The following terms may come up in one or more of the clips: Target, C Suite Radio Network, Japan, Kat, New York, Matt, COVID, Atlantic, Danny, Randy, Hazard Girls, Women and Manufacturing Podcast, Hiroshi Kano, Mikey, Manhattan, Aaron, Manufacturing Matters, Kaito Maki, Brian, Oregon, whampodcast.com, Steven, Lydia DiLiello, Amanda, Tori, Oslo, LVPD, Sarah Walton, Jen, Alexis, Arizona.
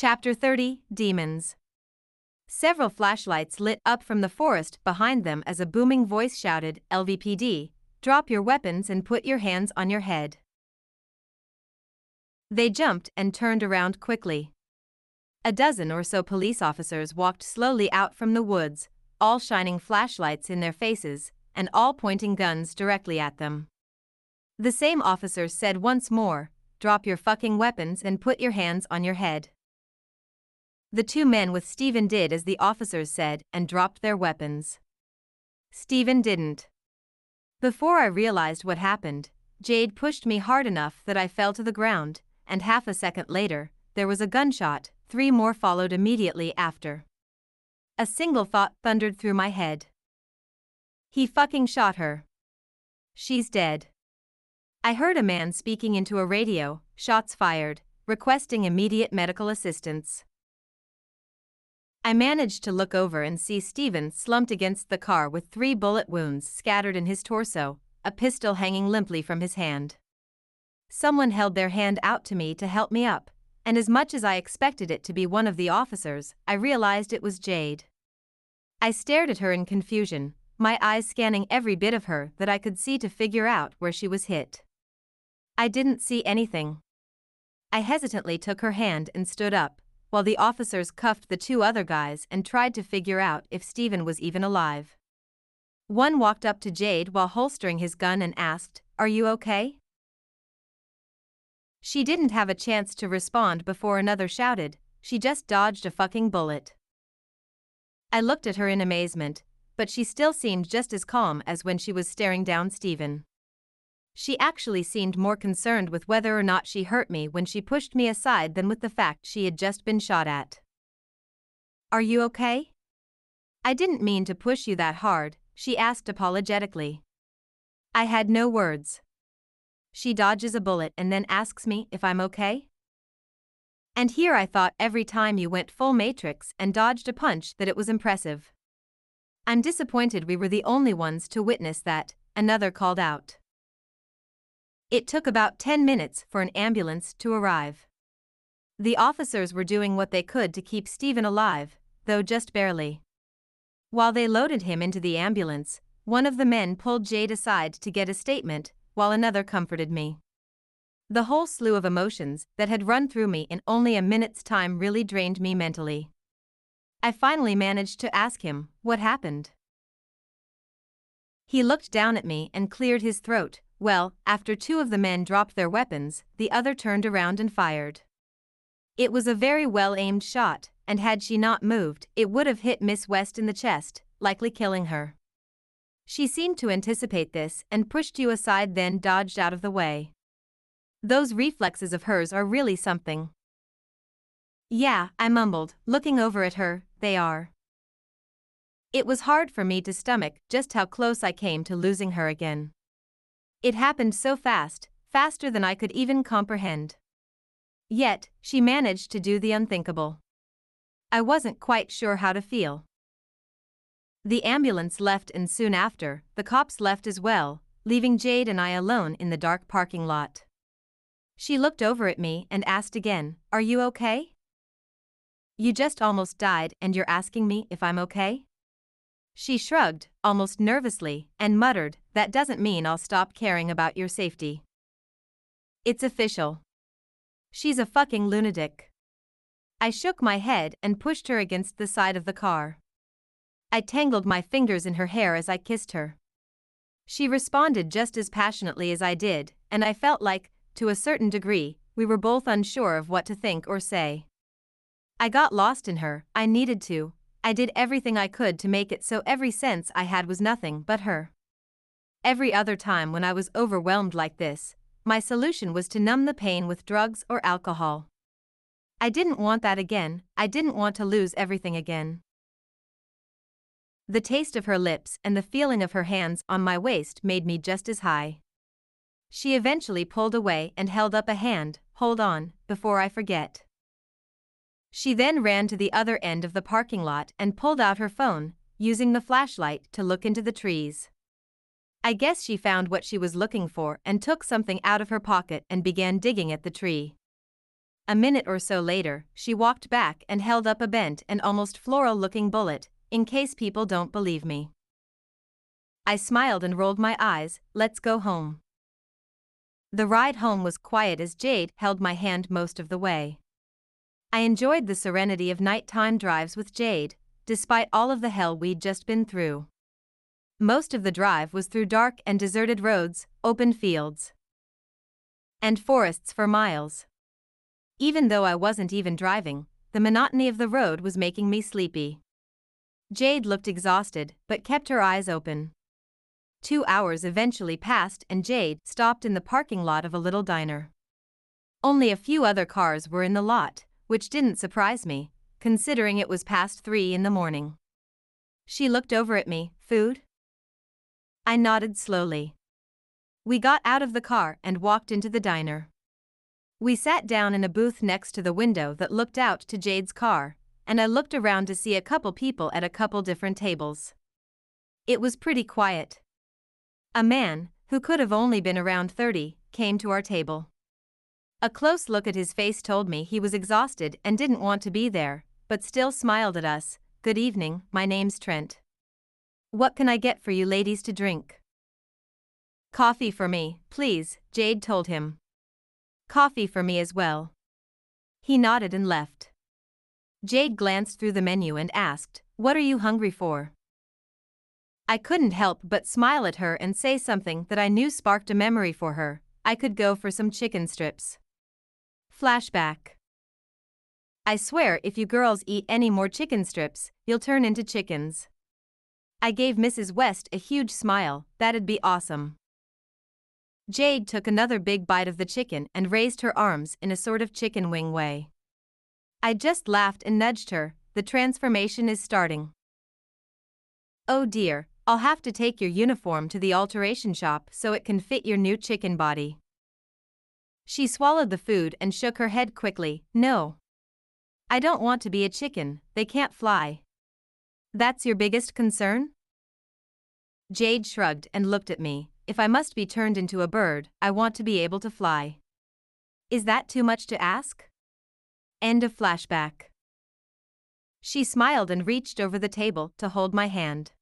Chapter 30, Demons. Several flashlights lit up from the forest behind them as a booming voice shouted, "LVPD, drop your weapons and put your hands on your head." They jumped and turned around quickly. A dozen or so police officers walked slowly out from the woods, all shining flashlights in their faces and all pointing guns directly at them. The same officers said once more, "Drop your fucking weapons and put your hands on your head." The two men with Steven did as the officers said and dropped their weapons. Steven didn't. Before I realized what happened, Jade pushed me hard enough that I fell to the ground, and half a second later, there was a gunshot, 3 more followed immediately after. A single thought thundered through my head. He fucking shot her. She's dead. I heard a man speaking into a radio, "Shots fired, requesting immediate medical assistance." I managed to look over and see Steven slumped against the car with 3 bullet wounds scattered in his torso, a pistol hanging limply from his hand. Someone held their hand out to me to help me up, and as much as I expected it to be one of the officers, I realized it was Jade. I stared at her in confusion, my eyes scanning every bit of her that I could see to figure out where she was hit. I didn't see anything. I hesitantly took her hand and stood up, while the officers cuffed the 2 other guys and tried to figure out if Steven was even alive. One walked up to Jade while holstering his gun and asked, "Are you okay?" She didn't have a chance to respond before another shouted, "She just dodged a fucking bullet." I looked at her in amazement, but she still seemed just as calm as when she was staring down Steven. She actually seemed more concerned with whether or not she hurt me when she pushed me aside than with the fact she had just been shot at. "Are you okay? I didn't mean to push you that hard," she asked apologetically. I had no words. She dodges a bullet and then asks me if I'm okay? And here I thought every time you went full Matrix and dodged a punch that it was impressive. "I'm disappointed we were the only ones to witness that," another called out. It took about 10 minutes for an ambulance to arrive. The officers were doing what they could to keep Steven alive, though just barely. While they loaded him into the ambulance, one of the men pulled Jade aside to get a statement, while another comforted me. The whole slew of emotions that had run through me in only a minute's time really drained me mentally. I finally managed to ask him, "What happened?" He looked down at me and cleared his throat. "Well, after 2 of the men dropped their weapons, the other turned around and fired. It was a very well-aimed shot, and had she not moved, it would have hit Miss West in the chest, likely killing her. She seemed to anticipate this and pushed you aside then dodged out of the way. Those reflexes of hers are really something." "Yeah," I mumbled, looking over at her, "they are." It was hard for me to stomach just how close I came to losing her again. It happened so fast, faster than I could even comprehend. Yet, she managed to do the unthinkable. I wasn't quite sure how to feel. The ambulance left and soon after, the cops left as well, leaving Jade and I alone in the dark parking lot. She looked over at me and asked again, "Are you okay? You just almost died and you're asking me if I'm okay?" She shrugged, almost nervously, and muttered, "That doesn't mean I'll stop caring about your safety. It's official. She's a fucking lunatic." I shook my head and pushed her against the side of the car. I tangled my fingers in her hair as I kissed her. She responded just as passionately as I did, and I felt like, to a certain degree, we were both unsure of what to think or say. I got lost in her. I needed to. I did everything I could to make it so every sense I had was nothing but her. Every other time when I was overwhelmed like this, my solution was to numb the pain with drugs or alcohol. I didn't want that again. I didn't want to lose everything again. The taste of her lips and the feeling of her hands on my waist made me just as high. She eventually pulled away and held up a hand, "Hold on, before I forget." She then ran to the other end of the parking lot and pulled out her phone, using the flashlight to look into the trees. I guess she found what she was looking for and took something out of her pocket and began digging at the tree. A minute or so later, she walked back and held up a bent and almost floral-looking bullet, in case people don't believe me. I smiled and rolled my eyes, let's go home. The ride home was quiet as Jade held my hand most of the way. I enjoyed the serenity of nighttime drives with Jade, despite all of the hell we'd just been through. Most of the drive was through dark and deserted roads, open fields, and forests for miles. Even though I wasn't even driving, the monotony of the road was making me sleepy. Jade looked exhausted, but kept her eyes open. 2 hours eventually passed and Jade stopped in the parking lot of a little diner. Only a few other cars were in the lot, which didn't surprise me, considering it was past 3 in the morning. She looked over at me, "Food?" I nodded slowly. We got out of the car and walked into the diner. We sat down in a booth next to the window that looked out to Jade's car, and I looked around to see a couple people at a couple different tables. It was pretty quiet. A man, who could have only been around 30, came to our table. A close look at his face told me he was exhausted and didn't want to be there, but still smiled at us. "Good evening, my name's Trent. What can I get for you ladies to drink?" "Coffee for me, please," Jade told him. "Coffee for me as well." He nodded and left. Jade glanced through the menu and asked, "What are you hungry for?" I couldn't help but smile at her and say something that I knew sparked a memory for her. "I could go for some chicken strips." Flashback. "I swear if you girls eat any more chicken strips, you'll turn into chickens." I gave Mrs. West a huge smile. "That'd be awesome." Jade took another big bite of the chicken and raised her arms in a sort of chicken wing way. I just laughed and nudged her. "The transformation is starting." "Oh dear, I'll have to take your uniform to the alteration shop so it can fit your new chicken body." She swallowed the food and shook her head quickly. "No. I don't want to be a chicken, they can't fly." "That's your biggest concern?" Jade shrugged and looked at me. "If I must be turned into a bird, I want to be able to fly." "Is that too much to ask?" End of flashback. She smiled and reached over the table to hold my hand.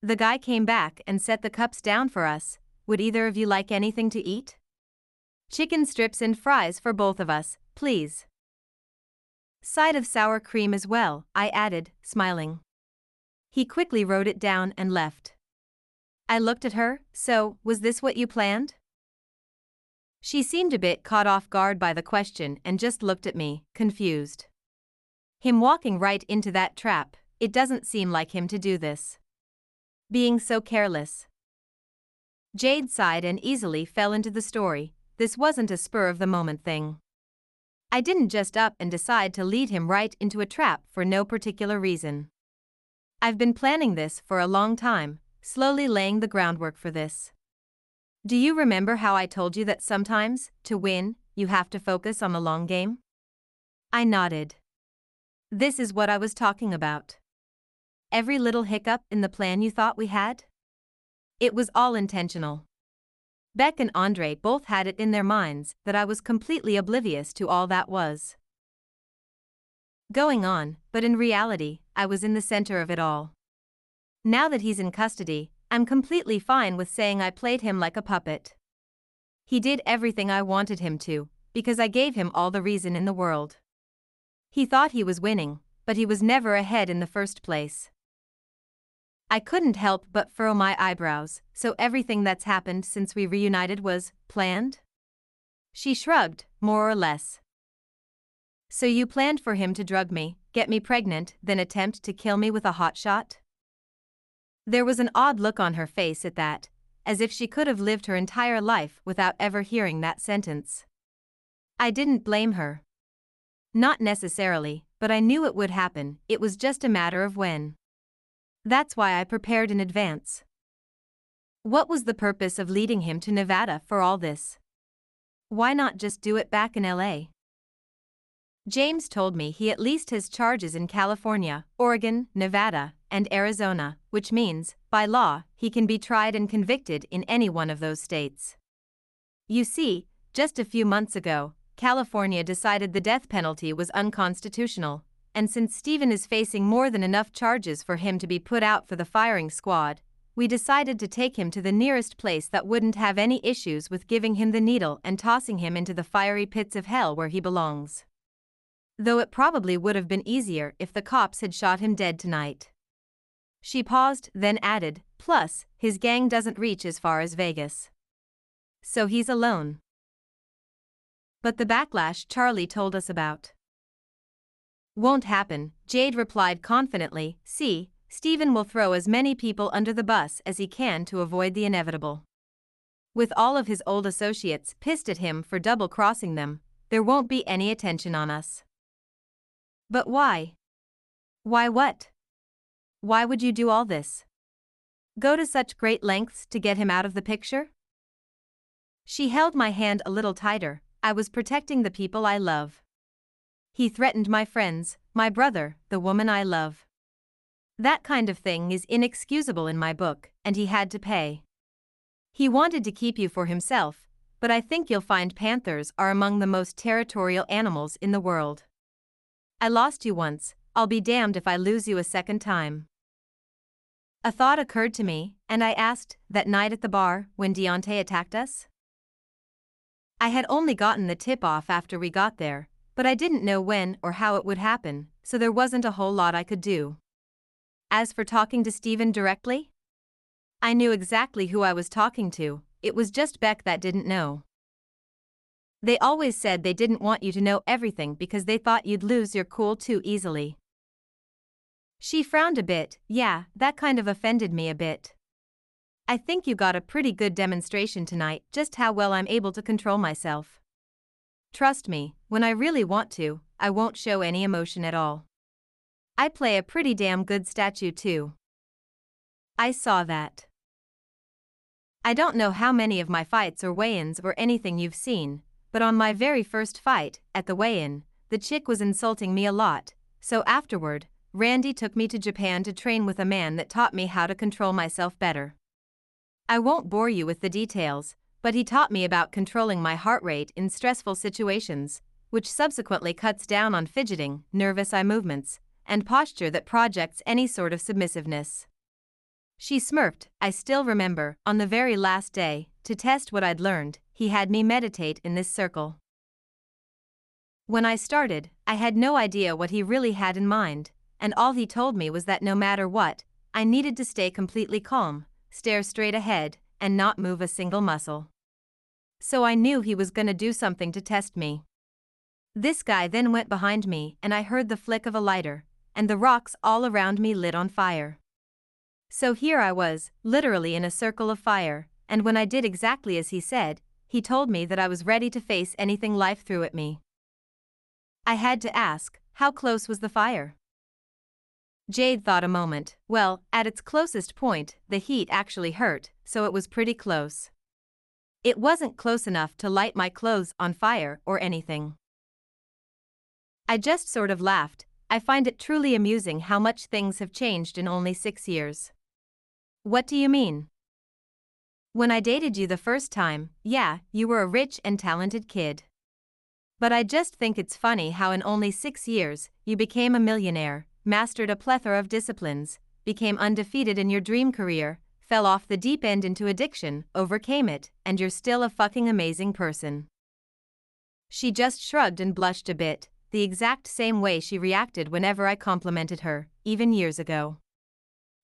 The guy came back and set the cups down for us. "Would either of you like anything to eat?" "Chicken strips and fries for both of us, please. Side of sour cream as well," I added, smiling. He quickly wrote it down and left. I looked at her. "So, was this what you planned?" She seemed a bit caught off guard by the question and just looked at me, confused. Him walking right into that trap, it doesn't seem like him to do this. Being so careless. Jade sighed and easily fell into the story. This wasn't a spur-of-the-moment thing. I didn't just up and decide to lead him right into a trap for no particular reason. I've been planning this for a long time, slowly laying the groundwork for this. Do you remember how I told you that sometimes, to win, you have to focus on the long game? I nodded. This is what I was talking about. Every little hiccup in the plan you thought we had? It was all intentional. Beck and Andre both had it in their minds that I was completely oblivious to all that was going on, but in reality, I was in the center of it all. Now that he's in custody, I'm completely fine with saying I played him like a puppet. He did everything I wanted him to, because I gave him all the reason in the world. He thought he was winning, but he was never ahead in the first place. I couldn't help but furrow my eyebrows. "So everything that's happened since we reunited was planned?" She shrugged, "More or less." "So you planned for him to drug me, get me pregnant, then attempt to kill me with a hot shot?" There was an odd look on her face at that, as if she could have lived her entire life without ever hearing that sentence. I didn't blame her. Not necessarily, but I knew it would happen. It was just a matter of when. That's why I prepared in advance. What was the purpose of leading him to Nevada for all this? Why not just do it back in LA? James told me he at least has charges in California, Oregon, Nevada, and Arizona, which means, by law, he can be tried and convicted in any one of those states. You see, just a few months ago, California decided the death penalty was unconstitutional, and since Steven is facing more than enough charges for him to be put out for the firing squad, we decided to take him to the nearest place that wouldn't have any issues with giving him the needle and tossing him into the fiery pits of hell where he belongs. Though it probably would have been easier if the cops had shot him dead tonight." She paused, then added, "Plus, his gang doesn't reach as far as Vegas. So he's alone." "But the backlash Charlie told us about won't happen," Jade replied confidently. "See, Steven will throw as many people under the bus as he can to avoid the inevitable. With all of his old associates pissed at him for double-crossing them, there won't be any attention on us." "But why? Why what? Why would you do all this? Go to such great lengths to get him out of the picture?" She held my hand a little tighter. "I was protecting the people I love. He threatened my friends, my brother, the woman I love. That kind of thing is inexcusable in my book, and he had to pay. He wanted to keep you for himself, but I think you'll find panthers are among the most territorial animals in the world. I lost you once, I'll be damned if I lose you a second time." A thought occurred to me, and I asked, "That night at the bar, when Deontay attacked us?" I had only gotten the tip-off after we got there, but I didn't know when or how it would happen, so there wasn't a whole lot I could do. As for talking to Steven directly, I knew exactly who I was talking to. It was just Beck that didn't know. They always said they didn't want you to know everything because they thought you'd lose your cool too easily. She frowned a bit. "Yeah, that kind of offended me a bit. I think you got a pretty good demonstration tonight just how well I'm able to control myself. Trust me, when I really want to, I won't show any emotion at all. I play a pretty damn good statue too." "I saw that. I don't know how many of my fights or weigh-ins or anything you've seen, but on my very first fight, at the weigh-in, the chick was insulting me a lot, so afterward, Randy took me to Japan to train with a man that taught me how to control myself better. I won't bore you with the details, but he taught me about controlling my heart rate in stressful situations, which subsequently cuts down on fidgeting, nervous eye movements, and posture that projects any sort of submissiveness." She smirked. "I still remember, on the very last day, to test what I'd learned, he had me meditate in this circle. When I started, I had no idea what he really had in mind, and all he told me was that no matter what, I needed to stay completely calm, stare straight ahead, and not move a single muscle. So I knew he was gonna do something to test me. This guy then went behind me and I heard the flick of a lighter, and the rocks all around me lit on fire. So here I was, literally in a circle of fire, and when I did exactly as he said, he told me that I was ready to face anything life threw at me." I had to ask, "How close was the fire?" Jade thought a moment. "Well, at its closest point, the heat actually hurt, so it was pretty close. It wasn't close enough to light my clothes on fire or anything." I just sort of laughed. I find it truly amusing how much things have changed in only 6 years. "What do you mean?" "When I dated you the first time, yeah, you were a rich and talented kid. But I just think it's funny how in only 6 years, you became a millionaire, mastered a plethora of disciplines, became undefeated in your dream career, fell off the deep end into addiction, overcame it, and you're still a fucking amazing person." She just shrugged and blushed a bit, the exact same way she reacted whenever I complimented her, even years ago.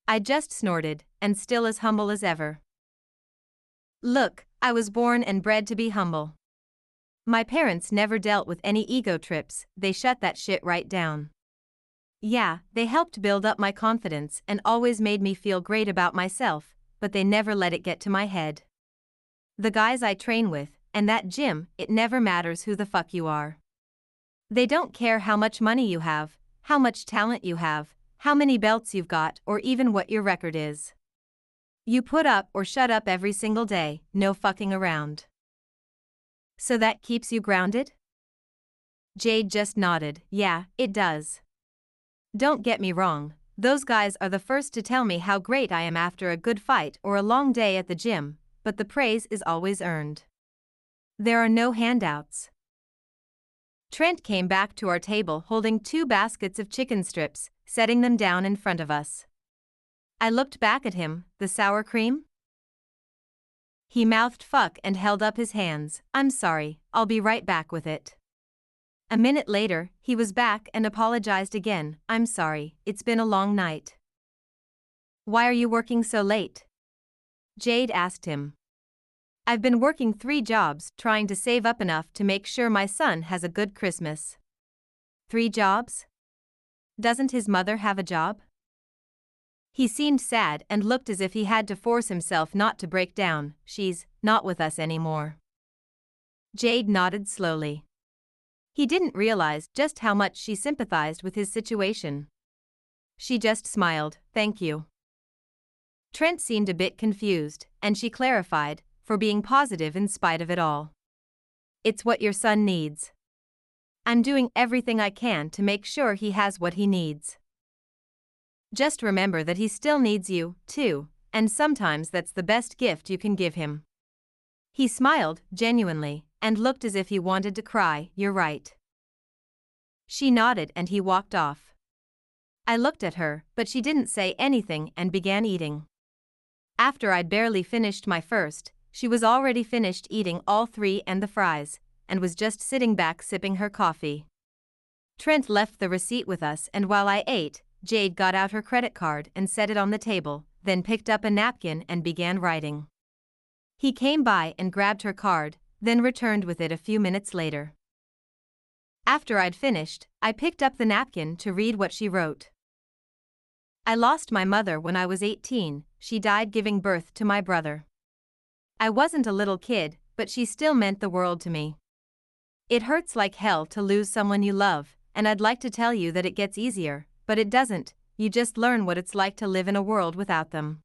I just snorted, and still as humble as ever. "Look, I was born and bred to be humble. My parents never dealt with any ego trips, they shut that shit right down. Yeah, they helped build up my confidence and always made me feel great about myself, but they never let it get to my head. The guys I train with, and that gym, it never matters who the fuck you are. They don't care how much money you have, how much talent you have, how many belts you've got, or even what your record is. You put up or shut up every single day, no fucking around. So that keeps you grounded?" Jade just nodded. "Yeah, it does. Don't get me wrong, those guys are the first to tell me how great I am after a good fight or a long day at the gym, but the praise is always earned. There are no handouts. Trent came back to our table holding two baskets of chicken strips, setting them down in front of us. I looked back at him. The sour cream? He mouthed fuck and held up his hands. I'm sorry, I'll be right back with it. A minute later, he was back and apologized again. I'm sorry, it's been a long night. Why are you working so late? Jade asked him. I've been working 3 jobs, trying to save up enough to make sure my son has a good Christmas. 3 jobs? Doesn't his mother have a job? He seemed sad and looked as if he had to force himself not to break down. She's not with us anymore. Jade nodded slowly. He didn't realize just how much she sympathized with his situation. She just smiled, thank you. Trent seemed a bit confused, and she clarified, for being positive in spite of it all. It's what your son needs. I'm doing everything I can to make sure he has what he needs. Just remember that he still needs you, too, and sometimes that's the best gift you can give him. He smiled, genuinely, and looked as if he wanted to cry. You're right. She nodded and he walked off. I looked at her, but she didn't say anything and began eating. After I'd barely finished my first, she was already finished eating all 3 and the fries, and was just sitting back sipping her coffee. Trent left the receipt with us, and while I ate, Jade got out her credit card and set it on the table, then picked up a napkin and began writing. He came by and grabbed her card, then returned with it a few minutes later. After I'd finished, I picked up the napkin to read what she wrote. I lost my mother when I was 18, she died giving birth to my brother. I wasn't a little kid, but she still meant the world to me. It hurts like hell to lose someone you love, and I'd like to tell you that it gets easier, but it doesn't. You just learn what it's like to live in a world without them.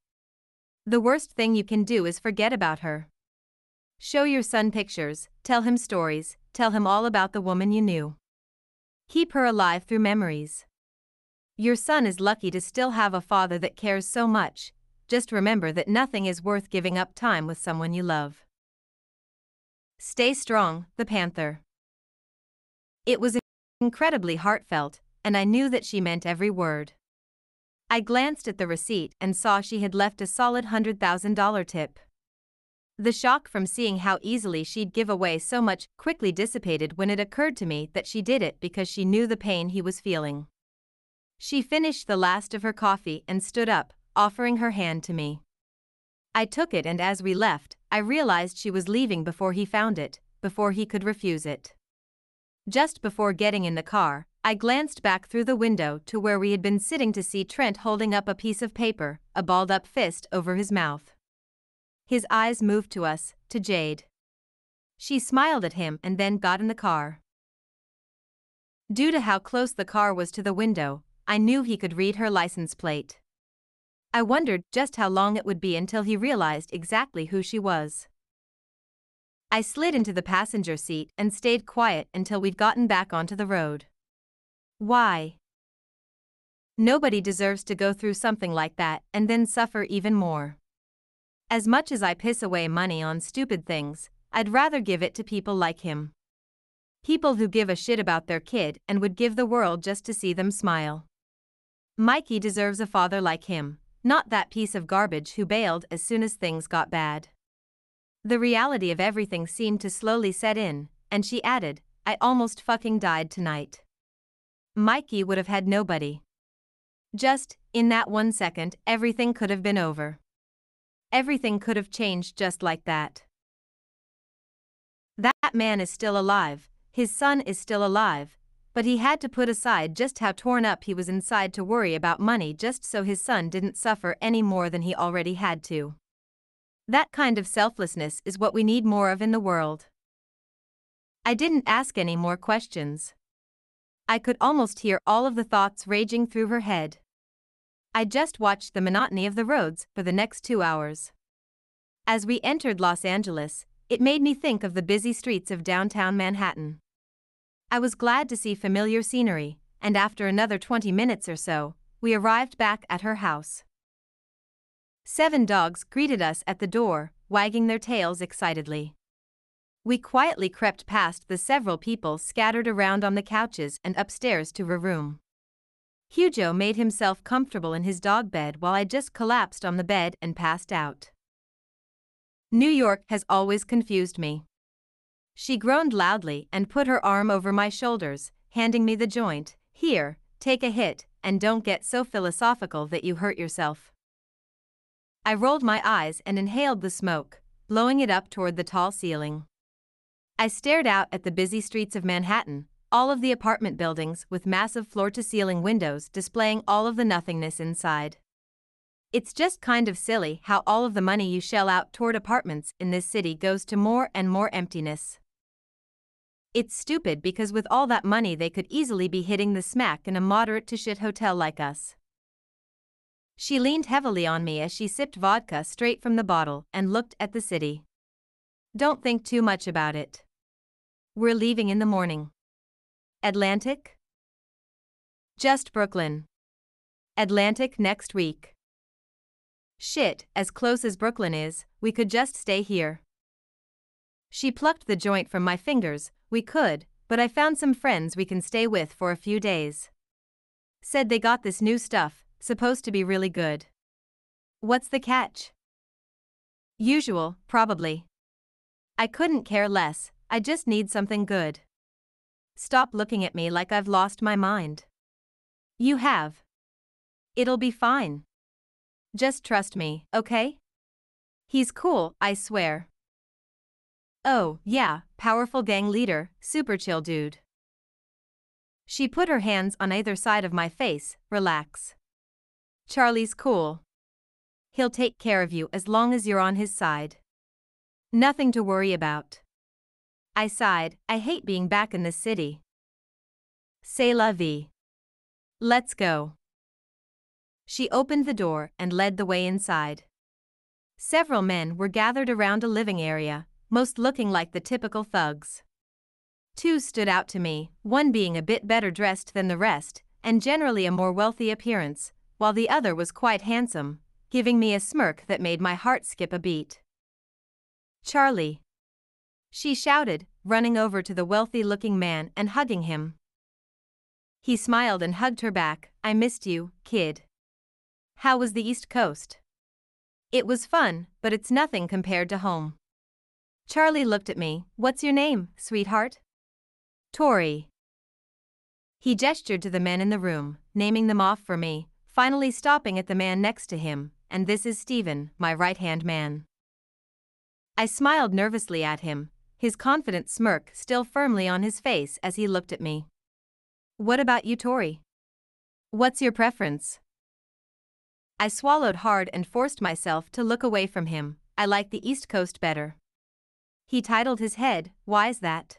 The worst thing you can do is forget about her. Show your son pictures, tell him stories, tell him all about the woman you knew. Keep her alive through memories. Your son is lucky to still have a father that cares so much. Just remember that nothing is worth giving up time with someone you love. Stay strong, the Panther. It was incredibly heartfelt, and I knew that she meant every word. I glanced at the receipt and saw she had left a solid $100,000 tip. The shock from seeing how easily she'd give away so much quickly dissipated when it occurred to me that she did it because she knew the pain he was feeling. She finished the last of her coffee and stood up, offering her hand to me. I took it, and as we left, I realized she was leaving before he found it, before he could refuse it. Just before getting in the car, I glanced back through the window to where we had been sitting to see Trent holding up a piece of paper, a balled-up fist over his mouth. His eyes moved to us, to Jade. She smiled at him and then got in the car. Due to how close the car was to the window, I knew he could read her license plate. I wondered just how long it would be until he realized exactly who she was. I slid into the passenger seat and stayed quiet until we'd gotten back onto the road. Why? Nobody deserves to go through something like that and then suffer even more. As much as I piss away money on stupid things, I'd rather give it to people like him. People who give a shit about their kid and would give the world just to see them smile. Mikey deserves a father like him, not that piece of garbage who bailed as soon as things got bad. The reality of everything seemed to slowly set in, and she added, I almost fucking died tonight. Mikey would have had nobody. Just, in that 1 second, everything could have been over. Everything could have changed just like that. That man is still alive, his son is still alive, but he had to put aside just how torn up he was inside to worry about money just so his son didn't suffer any more than he already had to. That kind of selflessness is what we need more of in the world. I didn't ask any more questions. I could almost hear all of the thoughts raging through her head. I just watched the monotony of the roads for the next 2 hours. As we entered Los Angeles, it made me think of the busy streets of downtown Manhattan. I was glad to see familiar scenery, and after another 20 minutes or so, we arrived back at her house. 7 dogs greeted us at the door, wagging their tails excitedly. We quietly crept past the several people scattered around on the couches and upstairs to her room. Hugo made himself comfortable in his dog bed while I just collapsed on the bed and passed out. New York has always confused me. She groaned loudly and put her arm over my shoulders, handing me the joint. Here, take a hit, and don't get so philosophical that you hurt yourself. I rolled my eyes and inhaled the smoke, blowing it up toward the tall ceiling. I stared out at the busy streets of Manhattan, all of the apartment buildings with massive floor-to-ceiling windows displaying all of the nothingness inside. It's just kind of silly how all of the money you shell out toward apartments in this city goes to more and more emptiness. It's stupid because with all that money they could easily be hitting the smack in a moderate to shit hotel like us. She leaned heavily on me as she sipped vodka straight from the bottle and looked at the city. Don't think too much about it. We're leaving in the morning. Atlantic? Just Brooklyn. Atlantic next week. Shit, as close as Brooklyn is, we could just stay here. She plucked the joint from my fingers. We could, but I found some friends we can stay with for a few days. Said they got this new stuff, supposed to be really good. What's the catch? Usual, probably. I couldn't care less, I just need something good. Stop looking at me like I've lost my mind. You have. It'll be fine. Just trust me, okay? He's cool, I swear. Oh, yeah, powerful gang leader, super chill dude. She put her hands on either side of my face, relax. Charlie's cool. He'll take care of you as long as you're on his side. Nothing to worry about. I sighed, I hate being back in this city. C'est la vie. Let's go. She opened the door and led the way inside. Several men were gathered around a living area, most looking like the typical thugs. Two stood out to me, one being a bit better dressed than the rest, and generally a more wealthy appearance, while the other was quite handsome, giving me a smirk that made my heart skip a beat. Charlie. She shouted, running over to the wealthy-looking man and hugging him. He smiled and hugged her back. I missed you, kid. How was the East Coast? It was fun, but it's nothing compared to home. Charlie looked at me. What's your name, sweetheart? Tori. He gestured to the men in the room, naming them off for me, finally stopping at the man next to him, and this is Steven, my right-hand man. I smiled nervously at him, his confident smirk still firmly on his face as he looked at me. What about you, Tori? What's your preference? I swallowed hard and forced myself to look away from him. I like the East Coast better. He titled his head, why's that?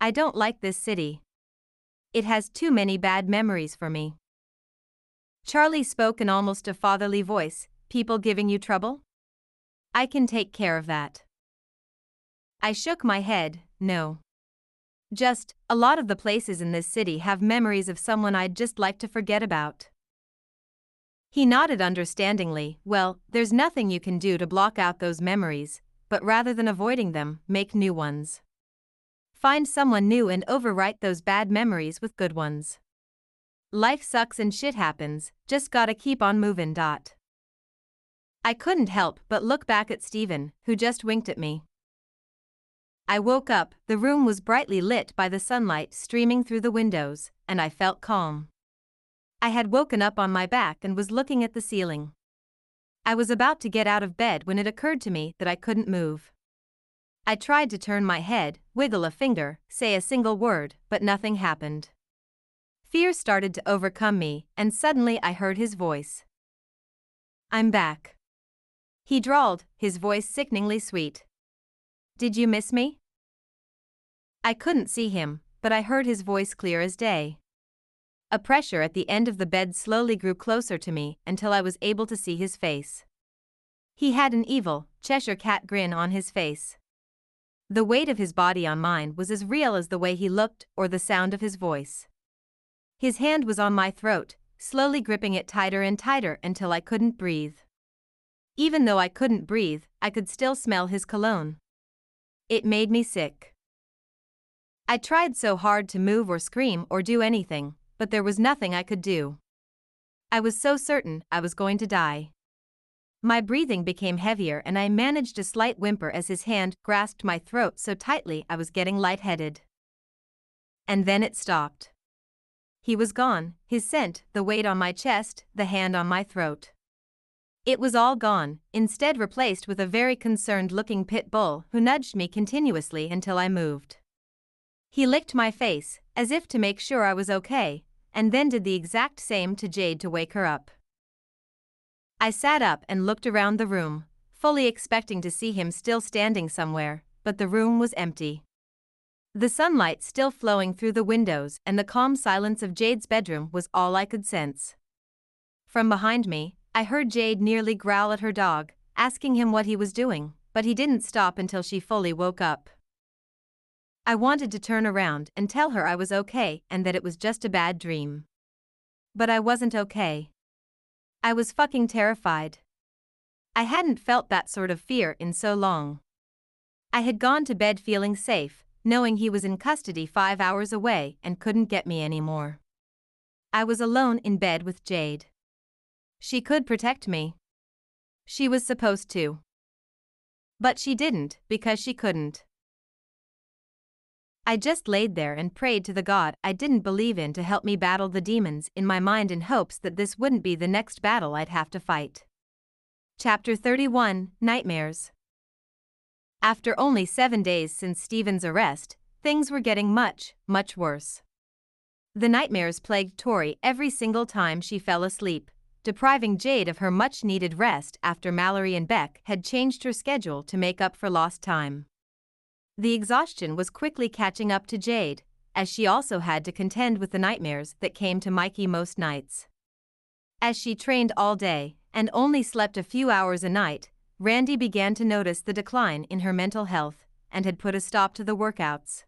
I don't like this city. It has too many bad memories for me. Charlie spoke in almost a fatherly voice, people giving you trouble? I can take care of that. I shook my head, no. Just, a lot of the places in this city have memories of someone I'd just like to forget about. He nodded understandingly, well, there's nothing you can do to block out those memories, but rather than avoiding them, make new ones. Find someone new and overwrite those bad memories with good ones. Life sucks and shit happens, just gotta keep on moving. I couldn't help but look back at Steven, who just winked at me. I woke up, the room was brightly lit by the sunlight streaming through the windows, and I felt calm. I had woken up on my back and was looking at the ceiling. I was about to get out of bed when it occurred to me that I couldn't move. I tried to turn my head, wiggle a finger, say a single word, but nothing happened. Fear started to overcome me, and suddenly I heard his voice. I'm back. He drawled, his voice sickeningly sweet. Did you miss me? I couldn't see him, but I heard his voice clear as day. A pressure at the end of the bed slowly grew closer to me until I was able to see his face. He had an evil, Cheshire cat grin on his face. The weight of his body on mine was as real as the way he looked or the sound of his voice. His hand was on my throat, slowly gripping it tighter and tighter until I couldn't breathe. Even though I couldn't breathe, I could still smell his cologne. It made me sick. I tried so hard to move or scream or do anything, but there was nothing I could do. I was so certain I was going to die. My breathing became heavier and I managed a slight whimper as his hand grasped my throat so tightly I was getting lightheaded. And then it stopped. He was gone, his scent, the weight on my chest, the hand on my throat. It was all gone, instead replaced with a very concerned-looking pit bull who nudged me continuously until I moved. He licked my face, as if to make sure I was okay, and then did the exact same to Jade to wake her up. I sat up and looked around the room, fully expecting to see him still standing somewhere, but the room was empty. The sunlight still flowing through the windows and the calm silence of Jade's bedroom was all I could sense. From behind me, I heard Jade nearly growl at her dog, asking him what he was doing, but he didn't stop until she fully woke up. I wanted to turn around and tell her I was okay and that it was just a bad dream. But I wasn't okay. I was fucking terrified. I hadn't felt that sort of fear in so long. I had gone to bed feeling safe, knowing he was in custody 5 hours away and couldn't get me anymore. I was alone in bed with Jade. She could protect me. She was supposed to. But she didn't, because she couldn't. I just laid there and prayed to the God I didn't believe in to help me battle the demons in my mind in hopes that this wouldn't be the next battle I'd have to fight. Chapter 31, Nightmares. After only 7 days since Steven's arrest, things were getting much, much worse. The nightmares plagued Tori every single time she fell asleep, depriving Jade of her much-needed rest after Mallory and Beck had changed her schedule to make up for lost time. The exhaustion was quickly catching up to Jade, as she also had to contend with the nightmares that came to Mikey most nights. As she trained all day and only slept a few hours a night, Randy began to notice the decline in her mental health and had put a stop to the workouts.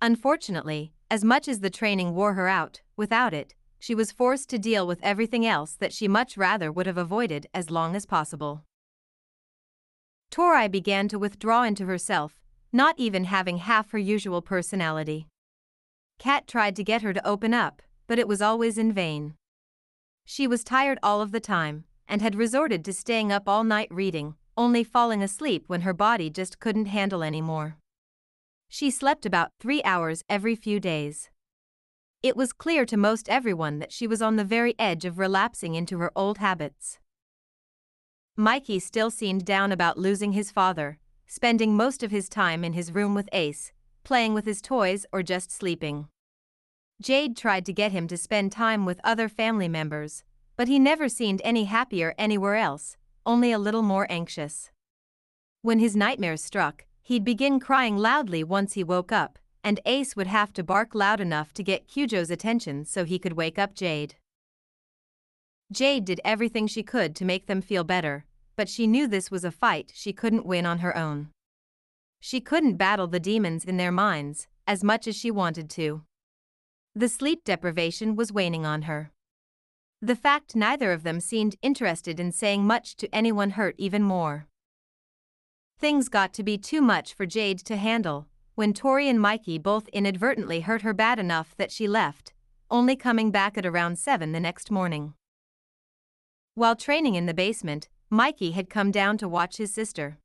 Unfortunately, as much as the training wore her out, without it, she was forced to deal with everything else that she much rather would have avoided as long as possible. Tori began to withdraw into herself, not even having half her usual personality. Kat tried to get her to open up, but it was always in vain. She was tired all of the time, and had resorted to staying up all night reading, only falling asleep when her body just couldn't handle anymore. She slept about 3 hours every few days. It was clear to most everyone that she was on the very edge of relapsing into her old habits. Mikey still seemed down about losing his father, spending most of his time in his room with Ace, playing with his toys or just sleeping. Jade tried to get him to spend time with other family members, but he never seemed any happier anywhere else, only a little more anxious. When his nightmares struck, he'd begin crying loudly once he woke up, and Ace would have to bark loud enough to get Cujo's attention so he could wake up Jade. Jade did everything she could to make them feel better, but she knew this was a fight she couldn't win on her own. She couldn't battle the demons in their minds, as much as she wanted to. The sleep deprivation was waning on her. The fact neither of them seemed interested in saying much to anyone hurt even more. Things got to be too much for Jade to handle, when Tori and Mikey both inadvertently hurt her bad enough that she left, only coming back at around 7 the next morning. While training in the basement, Mikey had come down to watch his sister.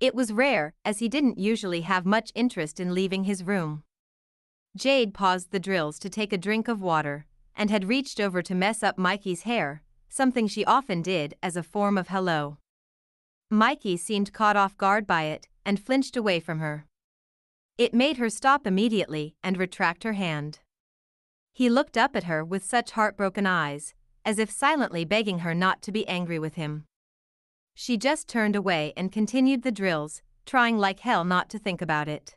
It was rare, as he didn't usually have much interest in leaving his room. Jade paused the drills to take a drink of water, and had reached over to mess up Mikey's hair, something she often did as a form of hello. Mikey seemed caught off guard by it, and flinched away from her. It made her stop immediately and retract her hand. He looked up at her with such heartbroken eyes, as if silently begging her not to be angry with him. She just turned away and continued the drills, trying like hell not to think about it.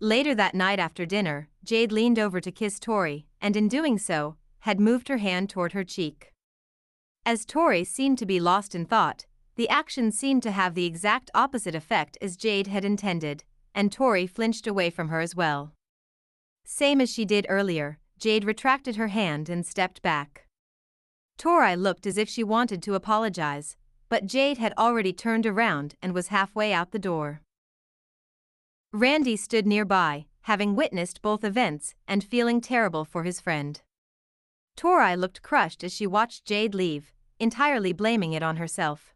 Later that night after dinner, Jade leaned over to kiss Tori, and in doing so, had moved her hand toward her cheek. As Tori seemed to be lost in thought, the action seemed to have the exact opposite effect as Jade had intended, and Tori flinched away from her as well. Same as she did earlier, Jade retracted her hand and stepped back. Tori looked as if she wanted to apologize, but Jade had already turned around and was halfway out the door. Randy stood nearby, having witnessed both events and feeling terrible for his friend. Tori looked crushed as she watched Jade leave, entirely blaming it on herself.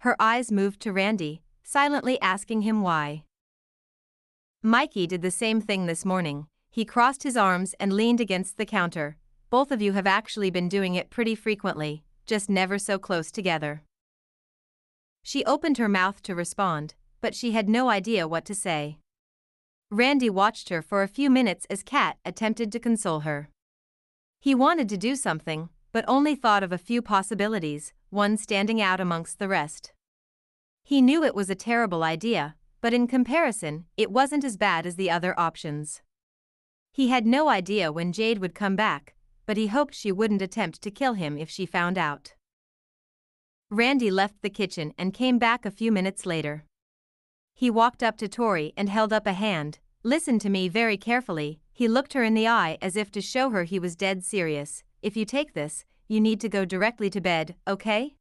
Her eyes moved to Randy, silently asking him why. Mikey did the same thing this morning. He crossed his arms and leaned against the counter. Both of you have actually been doing it pretty frequently, just never so close together. She opened her mouth to respond, but she had no idea what to say. Randy watched her for a few minutes as Kat attempted to console her. He wanted to do something, but only thought of a few possibilities, one standing out amongst the rest. He knew it was a terrible idea, but in comparison, it wasn't as bad as the other options. He had no idea when Jade would come back, but he hoped she wouldn't attempt to kill him if she found out. Randy left the kitchen and came back a few minutes later. He walked up to Tori and held up a hand. "Listen to me very carefully." He looked her in the eye as if to show her he was dead serious. "If you take this, you need to go directly to bed, okay?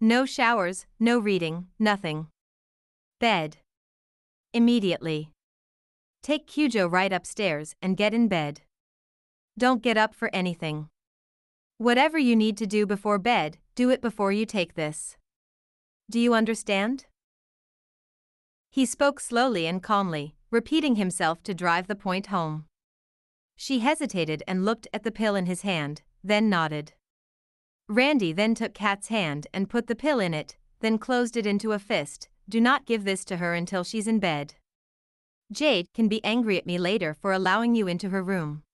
No showers, no reading, nothing. Bed. Immediately. Take Cujo right upstairs and get in bed. Don't get up for anything. Whatever you need to do before bed, do it before you take this. Do you understand?" He spoke slowly and calmly, repeating himself to drive the point home. She hesitated and looked at the pill in his hand, then nodded. Randy then took Kat's hand and put the pill in it, then closed it into a fist. "Do not give this to her until she's in bed. Jade can be angry at me later for allowing you into her room.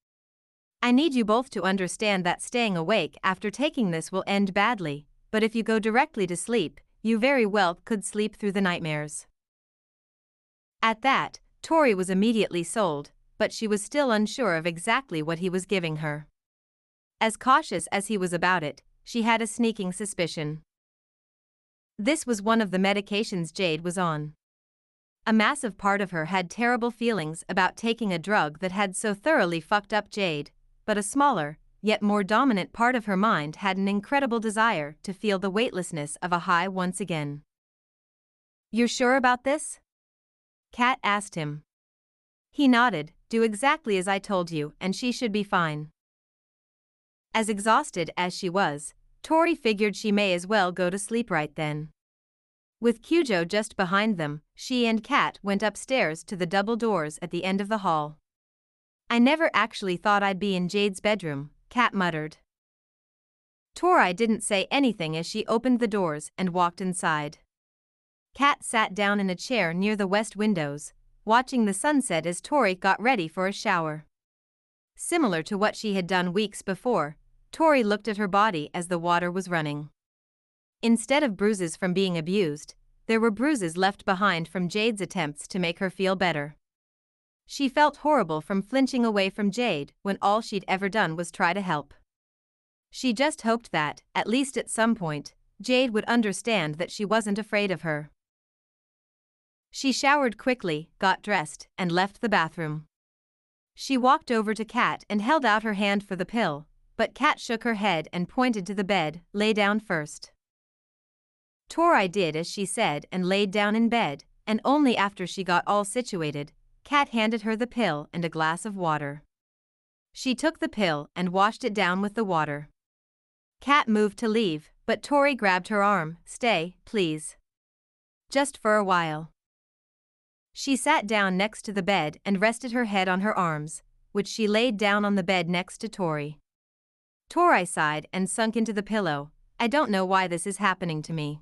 I need you both to understand that staying awake after taking this will end badly, but if you go directly to sleep, you very well could sleep through the nightmares." At that, Tori was immediately sold, but she was still unsure of exactly what he was giving her. As cautious as he was about it, she had a sneaking suspicion. This was one of the medications Jade was on. A massive part of her had terrible feelings about taking a drug that had so thoroughly fucked up Jade, but a smaller, yet more dominant part of her mind had an incredible desire to feel the weightlessness of a high once again. "You're sure about this?" Kat asked him. He nodded. "Do exactly as I told you and she should be fine." As exhausted as she was, Tori figured she may as well go to sleep right then. With Cujo just behind them, she and Kat went upstairs to the double doors at the end of the hall. "I never actually thought I'd be in Jade's bedroom," Kat muttered. Tori didn't say anything as she opened the doors and walked inside. Kat sat down in a chair near the west windows, watching the sunset as Tori got ready for a shower. Similar to what she had done weeks before, Tori looked at her body as the water was running. Instead of bruises from being abused, there were bruises left behind from Jade's attempts to make her feel better. She felt horrible from flinching away from Jade when all she'd ever done was try to help. She just hoped that, at least at some point, Jade would understand that she wasn't afraid of her. She showered quickly, got dressed, and left the bathroom. She walked over to Kat and held out her hand for the pill, but Kat shook her head and pointed to the bed. "Lay down first." Tori did as she said and laid down in bed, and only after she got all situated, Kat handed her the pill and a glass of water. She took the pill and washed it down with the water. Kat moved to leave, but Tori grabbed her arm. "Stay, please. Just for a while." She sat down next to the bed and rested her head on her arms, which she laid down on the bed next to Tori. Tori sighed and sunk into the pillow. "I don't know why this is happening to me.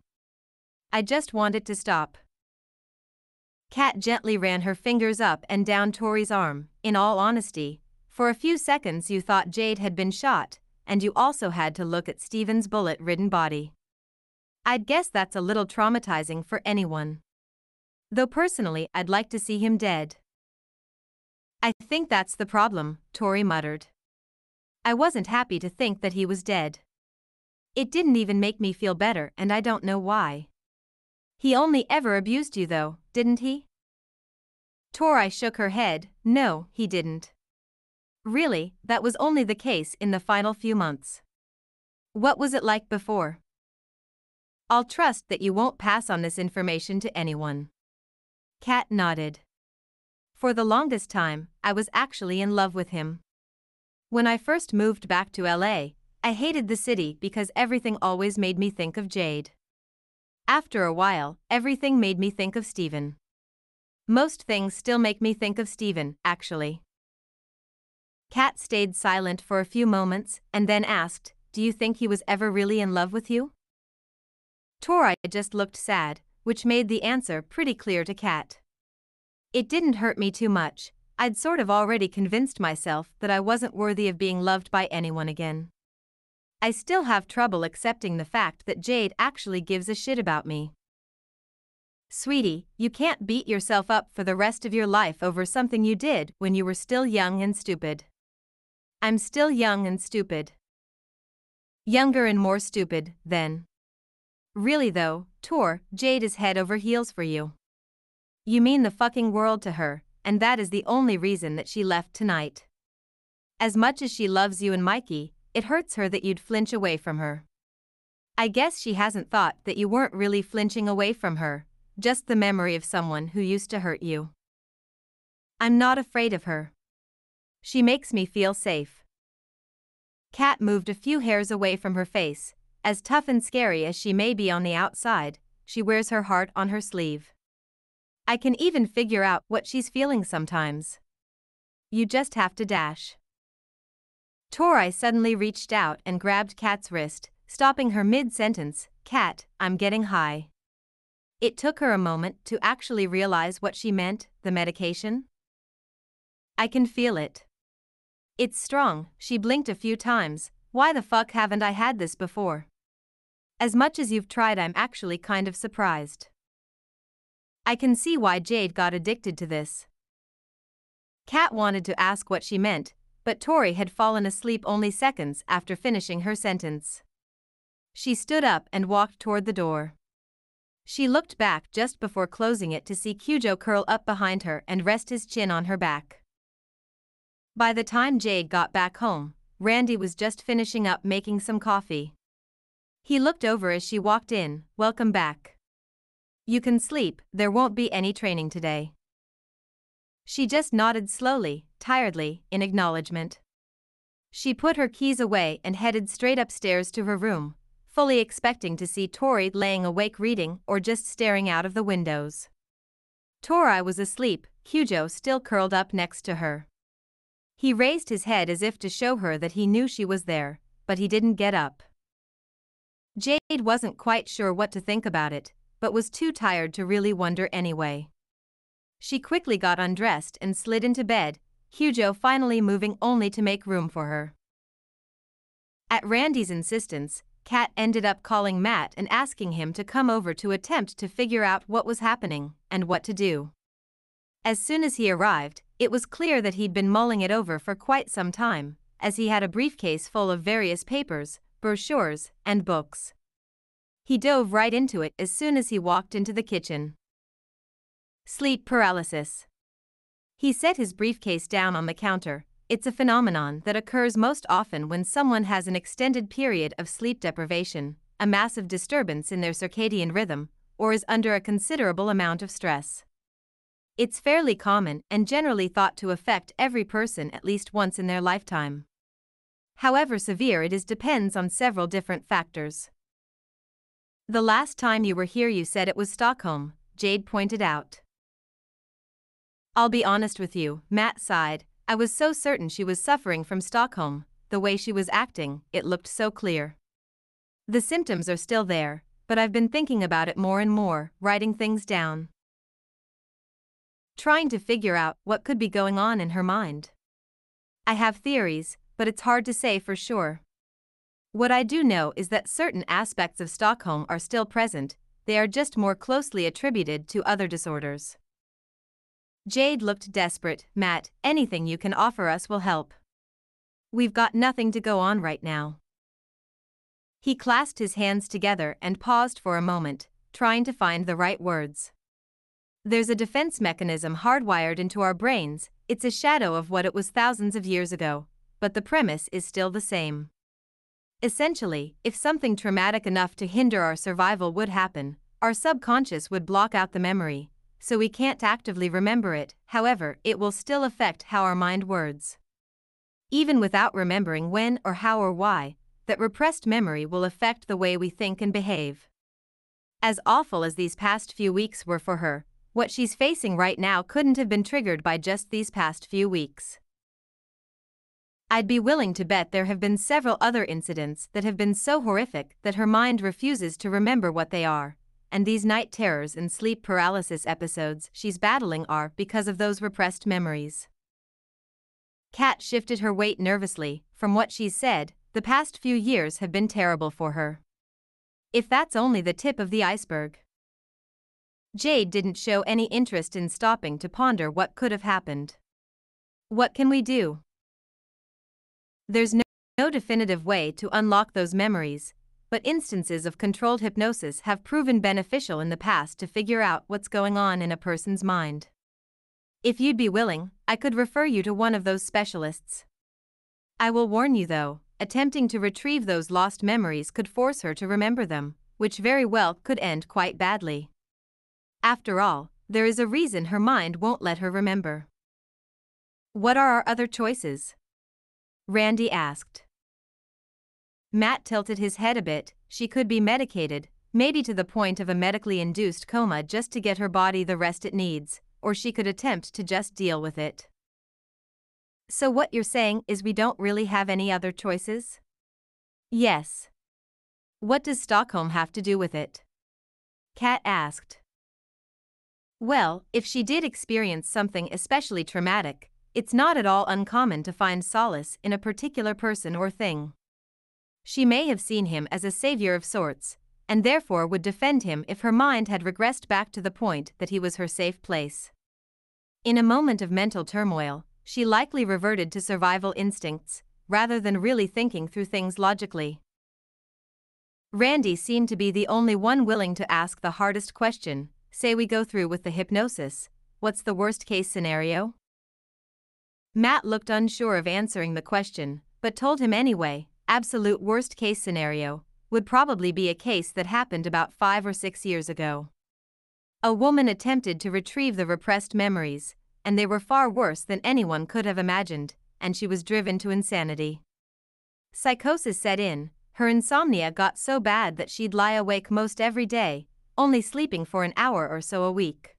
I just want it to stop." Kat gently ran her fingers up and down Tori's arm. "In all honesty, for a few seconds you thought Jade had been shot, and you also had to look at Steven's bullet-ridden body. I'd guess that's a little traumatizing for anyone. Though personally I'd like to see him dead." "I think that's the problem," Tori muttered. "I wasn't happy to think that he was dead. It didn't even make me feel better and I don't know why." "He only ever abused you though, didn't he?" Tori shook her head. "No, he didn't. Really, that was only the case in the final few months." "What was it like before?" I'll trust that you won't pass on this information to anyone." Kat nodded. For the longest time, I was actually in love with him. When I first moved back to LA, I hated the city because everything always made me think of Jade. After a while, everything made me think of Steven. Most things still make me think of Steven, actually. Kat stayed silent for a few moments and then asked, "Do you think he was ever really in love with you?" Tori just looked sad, which made the answer pretty clear to Kat. It didn't hurt me too much. I'd sort of already convinced myself that I wasn't worthy of being loved by anyone again. I still have trouble accepting the fact that Jade actually gives a shit about me. Sweetie, you can't beat yourself up for the rest of your life over something you did when you were still young and stupid. I'm still young and stupid. Younger and more stupid, then. Really though, Tor, Jade is head over heels for you. You mean the fucking world to her, and that is the only reason that she left tonight. As much as she loves you and Mikey, it hurts her that you'd flinch away from her. I guess she hasn't thought that you weren't really flinching away from her, just the memory of someone who used to hurt you. I'm not afraid of her. She makes me feel safe. Kat moved a few hairs away from her face. As tough and scary as she may be on the outside, she wears her heart on her sleeve. I can even figure out what she's feeling sometimes. You just have to dash. Tori suddenly reached out and grabbed Kat's wrist, stopping her mid-sentence. "Kat, I'm getting high." It took her a moment to actually realize what she meant, the medication. I can feel it. It's strong. She blinked a few times. Why the fuck haven't I had this before? As much as you've tried, I'm actually kind of surprised. I can see why Jade got addicted to this. Kat wanted to ask what she meant, but Tori had fallen asleep only seconds after finishing her sentence. She stood up and walked toward the door. She looked back just before closing it to see Cujo curl up behind her and rest his chin on her back. By the time Jade got back home, Randy was just finishing up making some coffee. He looked over as she walked in. "Welcome back. You can sleep, there won't be any training today." She just nodded slowly, tiredly, in acknowledgement. She put her keys away and headed straight upstairs to her room, fully expecting to see Tori laying awake reading or just staring out of the windows. Tori was asleep, Cujo still curled up next to her. He raised his head as if to show her that he knew she was there, but he didn't get up. Jade wasn't quite sure what to think about it, but was too tired to really wonder anyway. She quickly got undressed and slid into bed, Cujo finally moving only to make room for her. At Randy's insistence, Kat ended up calling Matt and asking him to come over to attempt to figure out what was happening and what to do. As soon as he arrived, it was clear that he'd been mulling it over for quite some time, as he had a briefcase full of various papers, brochures, and books. He dove right into it as soon as he walked into the kitchen. Sleep paralysis. He set his briefcase down on the counter. It's a phenomenon that occurs most often when someone has an extended period of sleep deprivation, a massive disturbance in their circadian rhythm, or is under a considerable amount of stress. It's fairly common and generally thought to affect every person at least once in their lifetime. However severe it is depends on several different factors. "The last time you were here you said it was Stockholm," Jade pointed out. "I'll be honest with you," Matt sighed. "I was so certain she was suffering from Stockholm, the way she was acting, it looked so clear. The symptoms are still there, but I've been thinking about it more and more, writing things down. Trying to figure out what could be going on in her mind. I have theories, but it's hard to say for sure. What I do know is that certain aspects of Stockholm are still present, they are just more closely attributed to other disorders." Jade looked desperate. "Matt, anything you can offer us will help. We've got nothing to go on right now." He clasped his hands together and paused for a moment, trying to find the right words. "There's a defense mechanism hardwired into our brains, it's a shadow of what it was thousands of years ago, but the premise is still the same. Essentially, if something traumatic enough to hinder our survival would happen, our subconscious would block out the memory, so we can't actively remember it. However, it will still affect how our mind words. Even without remembering when or how or why, that repressed memory will affect the way we think and behave. As awful as these past few weeks were for her, what she's facing right now couldn't have been triggered by just these past few weeks. I'd be willing to bet there have been several other incidents that have been so horrific that her mind refuses to remember what they are, and these night terrors and sleep paralysis episodes she's battling are because of those repressed memories. Kat shifted her weight nervously. From what she said, the past few years have been terrible for her. If that's only the tip of the iceberg. Jade didn't show any interest in stopping to ponder what could have happened. What can we do? There's no definitive way to unlock those memories, but instances of controlled hypnosis have proven beneficial in the past to figure out what's going on in a person's mind. If you'd be willing, I could refer you to one of those specialists. I will warn you though, attempting to retrieve those lost memories could force her to remember them, which very well could end quite badly. After all, there is a reason her mind won't let her remember. What are our other choices? Randy asked. Matt tilted his head a bit. She could be medicated, maybe to the point of a medically induced coma just to get her body the rest it needs, or she could attempt to just deal with it. So what you're saying is we don't really have any other choices? Yes. What does Stockholm have to do with it? Kat asked. Well, if she did experience something especially traumatic, it's not at all uncommon to find solace in a particular person or thing. She may have seen him as a savior of sorts, and therefore would defend him if her mind had regressed back to the point that he was her safe place. In a moment of mental turmoil, she likely reverted to survival instincts, rather than really thinking through things logically. Randy seemed to be the only one willing to ask the hardest question. Say we go through with the hypnosis, what's the worst-case scenario? Matt looked unsure of answering the question, but told him anyway. Absolute worst-case scenario would probably be a case that happened about 5 or 6 years ago. A woman attempted to retrieve the repressed memories, and they were far worse than anyone could have imagined, and she was driven to insanity. Psychosis set in. Her insomnia got so bad that she'd lie awake most every day, only sleeping for an hour or so a week.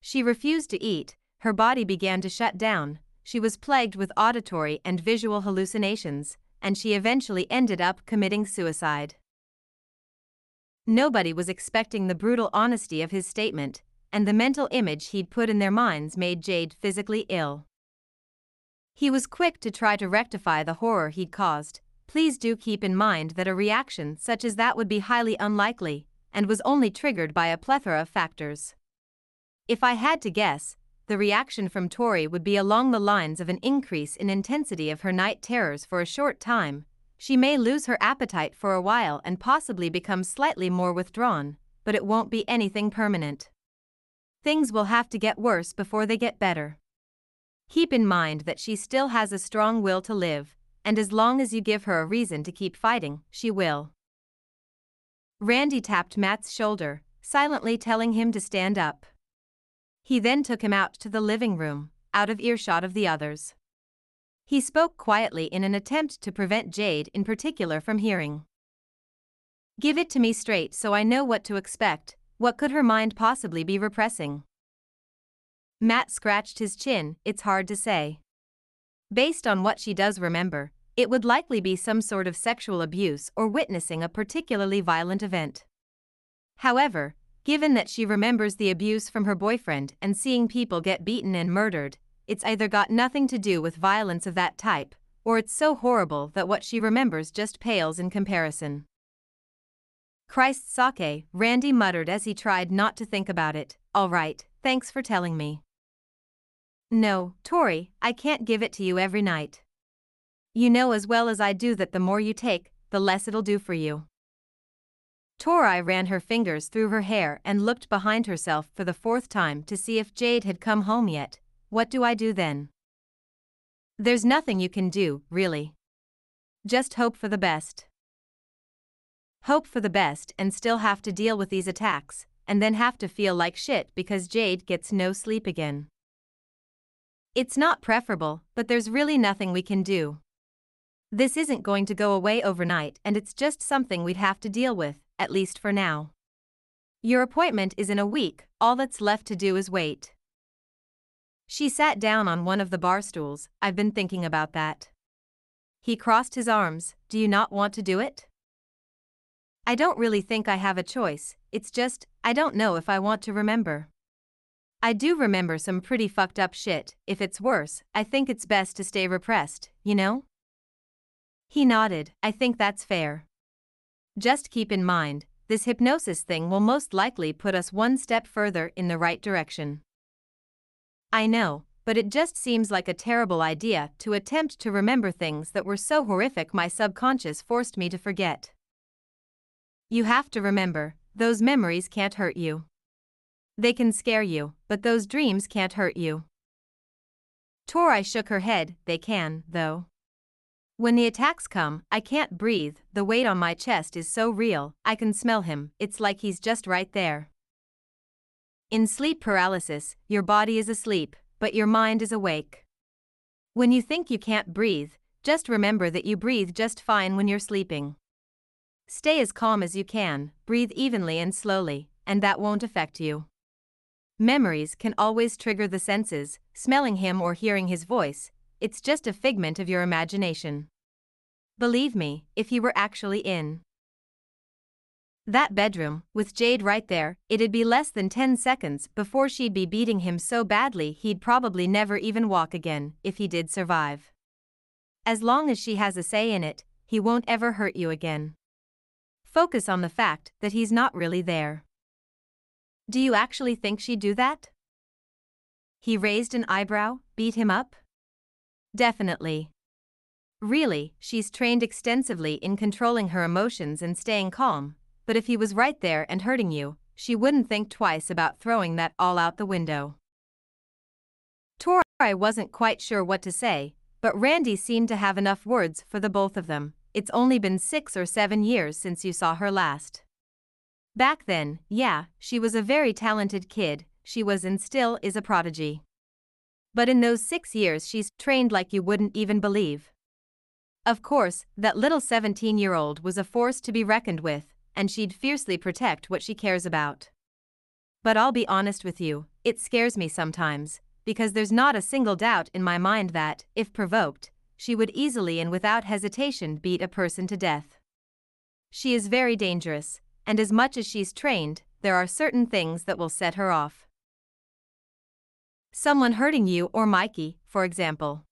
She refused to eat, her body began to shut down. She was plagued with auditory and visual hallucinations, and she eventually ended up committing suicide. Nobody was expecting the brutal honesty of his statement, and the mental image he'd put in their minds made Jade physically ill. He was quick to try to rectify the horror he'd caused. Please do keep in mind that a reaction such as that would be highly unlikely, and was only triggered by a plethora of factors. If I had to guess, the reaction from Tori would be along the lines of an increase in intensity of her night terrors for a short time. She may lose her appetite for a while and possibly become slightly more withdrawn, but it won't be anything permanent. Things will have to get worse before they get better. Keep in mind that she still has a strong will to live, and as long as you give her a reason to keep fighting, she will. Randy tapped Matt's shoulder, silently telling him to stand up. He then took him out to the living room, out of earshot of the others. He spoke quietly in an attempt to prevent Jade in particular from hearing. Give it to me straight so I know what to expect. What could her mind possibly be repressing? Matt scratched his chin. It's hard to say. Based on what she does remember, it would likely be some sort of sexual abuse or witnessing a particularly violent event. However, given that she remembers the abuse from her boyfriend and seeing people get beaten and murdered, it's either got nothing to do with violence of that type, or it's so horrible that what she remembers just pales in comparison. Christ sake, Randy muttered as he tried not to think about it. All right, thanks for telling me. No, Tori, I can't give it to you every night. You know as well as I do that the more you take, the less it'll do for you. Tori ran her fingers through her hair and looked behind herself for the fourth time to see if Jade had come home yet. What do I do then? There's nothing you can do, really. Just hope for the best. hope for the best and still have to deal with these attacks, and then have to feel like shit because Jade gets no sleep again. It's not preferable, but there's really nothing we can do. This isn't going to go away overnight, and it's just something we'd have to deal with, at least for now. Your appointment is in a week, all that's left to do is wait. She sat down on one of the bar stools. I've been thinking about that. He crossed his arms. Do you not want to do it? I don't really think I have a choice, it's just, I don't know if I want to remember. I do remember some pretty fucked up shit. If it's worse, I think it's best to stay repressed, you know? He nodded. I think that's fair. Just keep in mind, this hypnosis thing will most likely put us one step further in the right direction. I know, but it just seems like a terrible idea to attempt to remember things that were so horrific my subconscious forced me to forget. You have to remember, those memories can't hurt you. They can scare you, but those dreams can't hurt you. Tori shook her head. They can, though. When the attacks come, I can't breathe, the weight on my chest is so real, I can smell him, it's like he's just right there. In sleep paralysis, your body is asleep, but your mind is awake. When you think you can't breathe, just remember that you breathe just fine when you're sleeping. Stay as calm as you can, breathe evenly and slowly, and that won't affect you. Memories can always trigger the senses, smelling him or hearing his voice. It's just a figment of your imagination. Believe me, if he were actually in that bedroom, with Jade right there, it'd be less than 10 seconds before she'd be beating him so badly he'd probably never even walk again, if he did survive. As long as she has a say in it, he won't ever hurt you again. Focus on the fact that he's not really there. Do you actually think she'd do that? He raised an eyebrow. Beat him up? Definitely. Really, she's trained extensively in controlling her emotions and staying calm, but if he was right there and hurting you, she wouldn't think twice about throwing that all out the window. Tori wasn't quite sure what to say, but Randy seemed to have enough words for the both of them. It's only been 6 or 7 years since you saw her last. Back then, yeah, she was a very talented kid, she was and still is a prodigy. But in those 6 years she's trained like you wouldn't even believe. Of course, that little 17-year-old was a force to be reckoned with, and she'd fiercely protect what she cares about. But I'll be honest with you, it scares me sometimes, because there's not a single doubt in my mind that, if provoked, she would easily and without hesitation beat a person to death. She is very dangerous, and as much as she's trained, there are certain things that will set her off. Someone hurting you or Mikey, for example.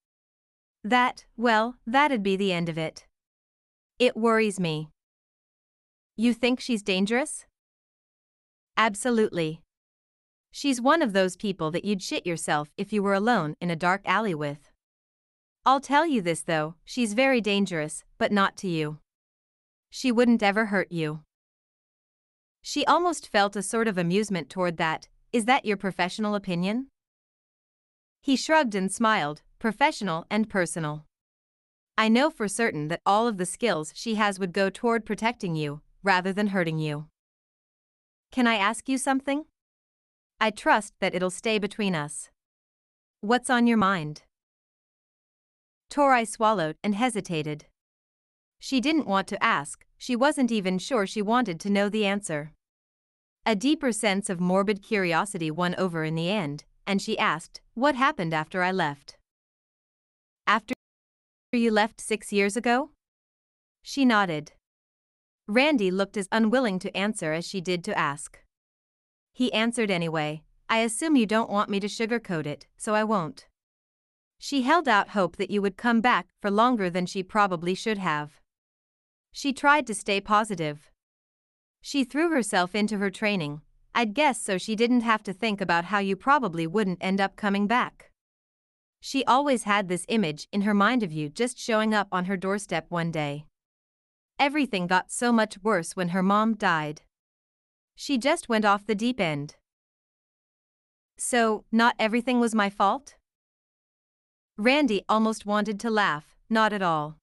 That, well, that'd be the end of it. It worries me. You think she's dangerous? Absolutely. She's one of those people that you'd shit yourself if you were alone in a dark alley with. I'll tell you this though, she's very dangerous, but not to you. She wouldn't ever hurt you. She almost felt a sort of amusement toward that. Is that your professional opinion? He shrugged and smiled. Professional and personal. I know for certain that all of the skills she has would go toward protecting you, rather than hurting you. Can I ask you something? I trust that it'll stay between us. What's on your mind? Tori swallowed and hesitated. She didn't want to ask, she wasn't even sure she wanted to know the answer. A deeper sense of morbid curiosity won over in the end, and she asked, what happened after I left? After you left 6 years ago? She nodded. Randy looked as unwilling to answer as she did to ask. He answered anyway. I assume you don't want me to sugarcoat it, so I won't. She held out hope that you would come back for longer than she probably should have. She tried to stay positive. She threw herself into her training, I'd guess so she didn't have to think about how you probably wouldn't end up coming back. She always had this image in her mind of you just showing up on her doorstep one day. Everything got so much worse when her mom died. She just went off the deep end. So, not everything was my fault? Randy almost wanted to laugh. Not at all.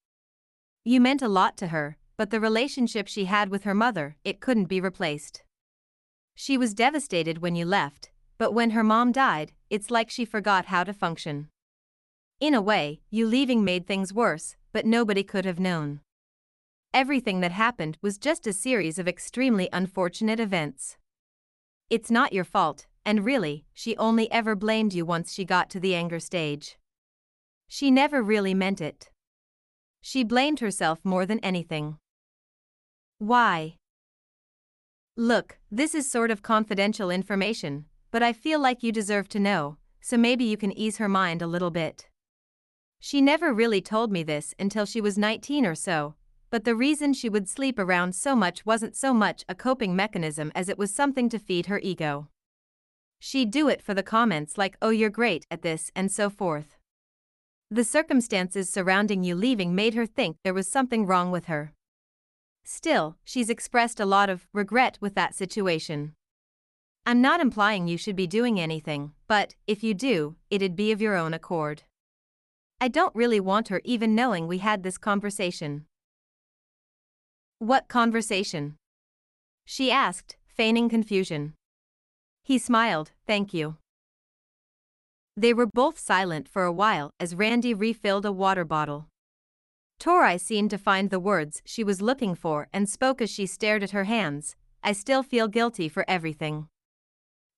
You meant a lot to her, but the relationship she had with her mother, it couldn't be replaced. She was devastated when you left, but when her mom died, it's like she forgot how to function. In a way, you leaving made things worse, but nobody could have known. Everything that happened was just a series of extremely unfortunate events. It's not your fault, and really, she only ever blamed you once she got to the anger stage. She never really meant it. She blamed herself more than anything. Why? Look, this is sort of confidential information, but I feel like you deserve to know, so maybe you can ease her mind a little bit. She never really told me this until she was 19 or so, but the reason she would sleep around so much wasn't so much a coping mechanism as it was something to feed her ego. She'd do it for the comments like, "Oh, you're great at this," and so forth. The circumstances surrounding you leaving made her think there was something wrong with her. Still, she's expressed a lot of regret with that situation. I'm not implying you should be doing anything, but if you do, it'd be of your own accord. I don't really want her even knowing we had this conversation. What conversation? She asked, feigning confusion. He smiled, "Thank you." They were both silent for a while as Randy refilled a water bottle. Tori seemed to find the words she was looking for and spoke as she stared at her hands. "I still feel guilty for everything.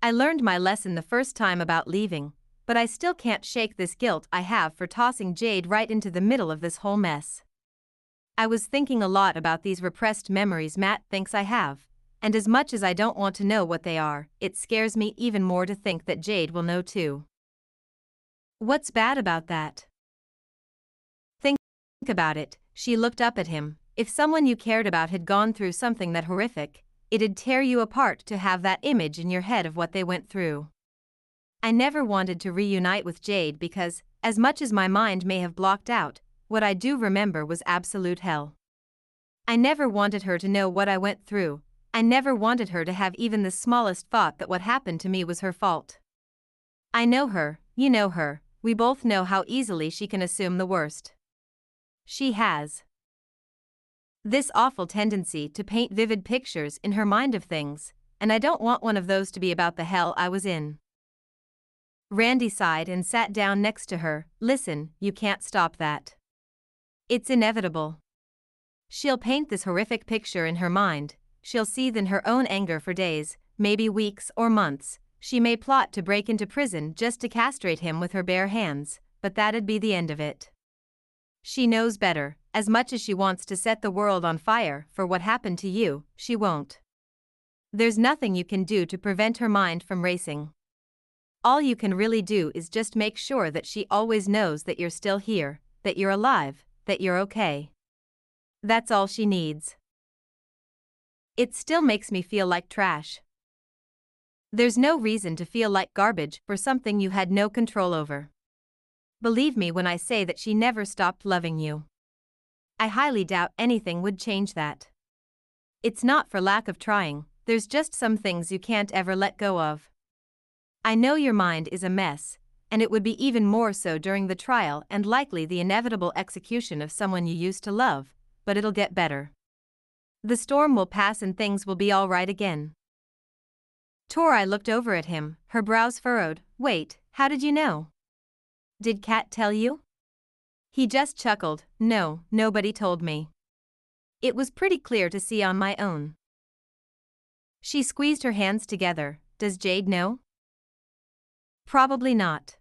I learned my lesson the first time about leaving, but I still can't shake this guilt I have for tossing Jade right into the middle of this whole mess. I was thinking a lot about these repressed memories Matt thinks I have, and as much as I don't want to know what they are, it scares me even more to think that Jade will know too." "What's bad about that?" "Think about it," she looked up at him. "If someone you cared about had gone through something that horrific, it'd tear you apart to have that image in your head of what they went through. I never wanted to reunite with Jade because, as much as my mind may have blocked out, what I do remember was absolute hell. I never wanted her to know what I went through. I never wanted her to have even the smallest thought that what happened to me was her fault. I know her, you know her, we both know how easily she can assume the worst. She has this awful tendency to paint vivid pictures in her mind of things, and I don't want one of those to be about the hell I was in." Randy sighed and sat down next to her. "Listen, you can't stop that. It's inevitable. She'll paint this horrific picture in her mind, she'll seethe in her own anger for days, maybe weeks or months, she may plot to break into prison just to castrate him with her bare hands, but that'd be the end of it. She knows better. As much as she wants to set the world on fire for what happened to you, she won't. There's nothing you can do to prevent her mind from racing. All you can really do is just make sure that she always knows that you're still here, that you're alive, that you're okay. That's all she needs." "It still makes me feel like trash." "There's no reason to feel like garbage for something you had no control over. Believe me when I say that she never stopped loving you. I highly doubt anything would change that. It's not for lack of trying, there's just some things you can't ever let go of. I know your mind is a mess, and it would be even more so during the trial and likely the inevitable execution of someone you used to love, but it'll get better. The storm will pass and things will be all right again." Tori looked over at him, her brows furrowed. "Wait, how did you know? Did Kat tell you?" He just chuckled. "No, nobody told me. It was pretty clear to see on my own." She squeezed her hands together. "Does Jade know?" "Probably not.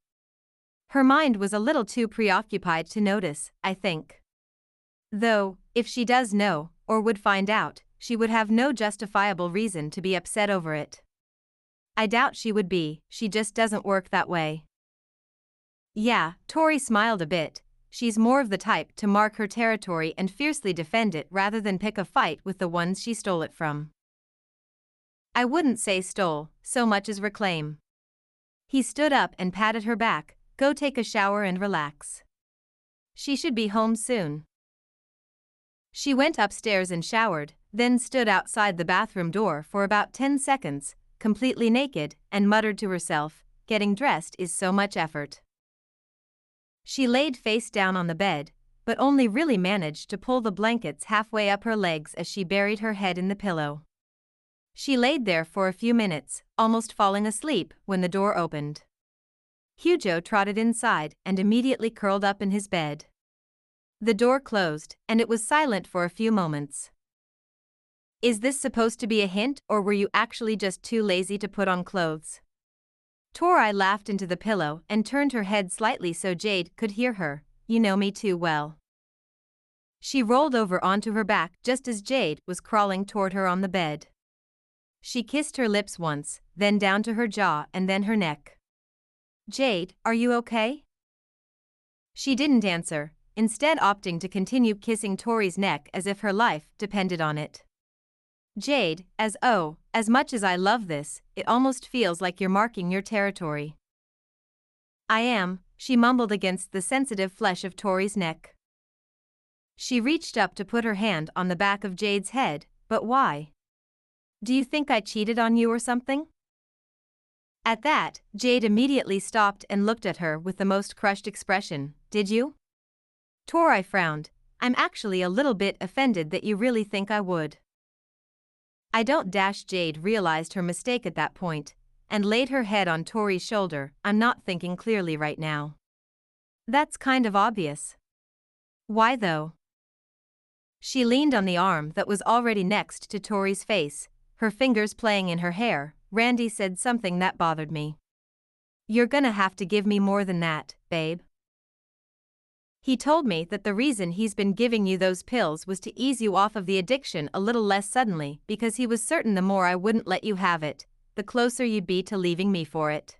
Her mind was a little too preoccupied to notice, I think. Though, if she does know, or would find out, she would have no justifiable reason to be upset over it. I doubt she would be, she just doesn't work that way." "Yeah," Tori smiled a bit. "She's more of the type to mark her territory and fiercely defend it rather than pick a fight with the ones she stole it from." "I wouldn't say stole, so much as reclaim." He stood up and patted her back. "Go take a shower and relax. She should be home soon." She went upstairs and showered, then stood outside the bathroom door for about 10 seconds, completely naked, and muttered to herself, "Getting dressed is so much effort." She laid face down on the bed, but only really managed to pull the blankets halfway up her legs as she buried her head in the pillow. She laid there for a few minutes, almost falling asleep, when the door opened. Hugo trotted inside and immediately curled up in his bed. The door closed, and it was silent for a few moments. Is this supposed to be a hint, or were you actually just too lazy to put on clothes? Tori laughed into the pillow and turned her head slightly so Jade could hear her. You know me too well. She rolled over onto her back just as Jade was crawling toward her on the bed. She kissed her lips once, then down to her jaw and then her neck. Jade, are you okay? She didn't answer, instead opting to continue kissing Tori's neck as if her life depended on it. Jade, as much as I love this, it almost feels like you're marking your territory. I am, she mumbled against the sensitive flesh of Tori's neck. She reached up to put her hand on the back of Jade's head, but why? Do you think I cheated on you or something? At that, Jade immediately stopped and looked at her with the most crushed expression. Did you? Tori frowned. I'm actually a little bit offended that you really think I would. I don't dash Jade realized her mistake at that point, and laid her head on Tori's shoulder. I'm not thinking clearly right now. That's kind of obvious. Why though? She leaned on the arm that was already next to Tori's face, her fingers playing in her hair. Randy said something that bothered me. You're gonna have to give me more than that, babe. He told me that the reason he's been giving you those pills was to ease you off of the addiction a little less suddenly because he was certain the more I wouldn't let you have it, the closer you'd be to leaving me for it.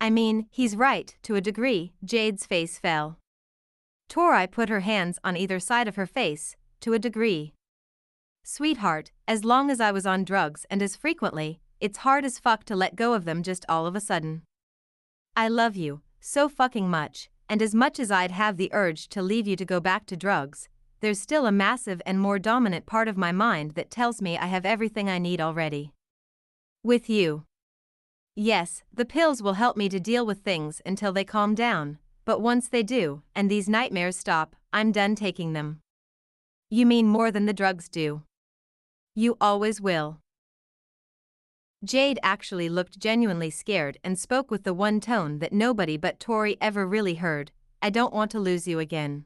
I mean, he's right, to a degree. Jade's face fell. Tori put her hands on either side of her face. To a degree. Sweetheart, as long as I was on drugs and as frequently, it's hard as fuck to let go of them just all of a sudden. I love you, so fucking much, and as much as I'd have the urge to leave you to go back to drugs, there's still a massive and more dominant part of my mind that tells me I have everything I need already. With you. Yes, the pills will help me to deal with things until they calm down, but once they do, and these nightmares stop, I'm done taking them. You mean more than the drugs do. You always will. Jade actually looked genuinely scared and spoke with the one tone that nobody but Tori ever really heard. I don't want to lose you again.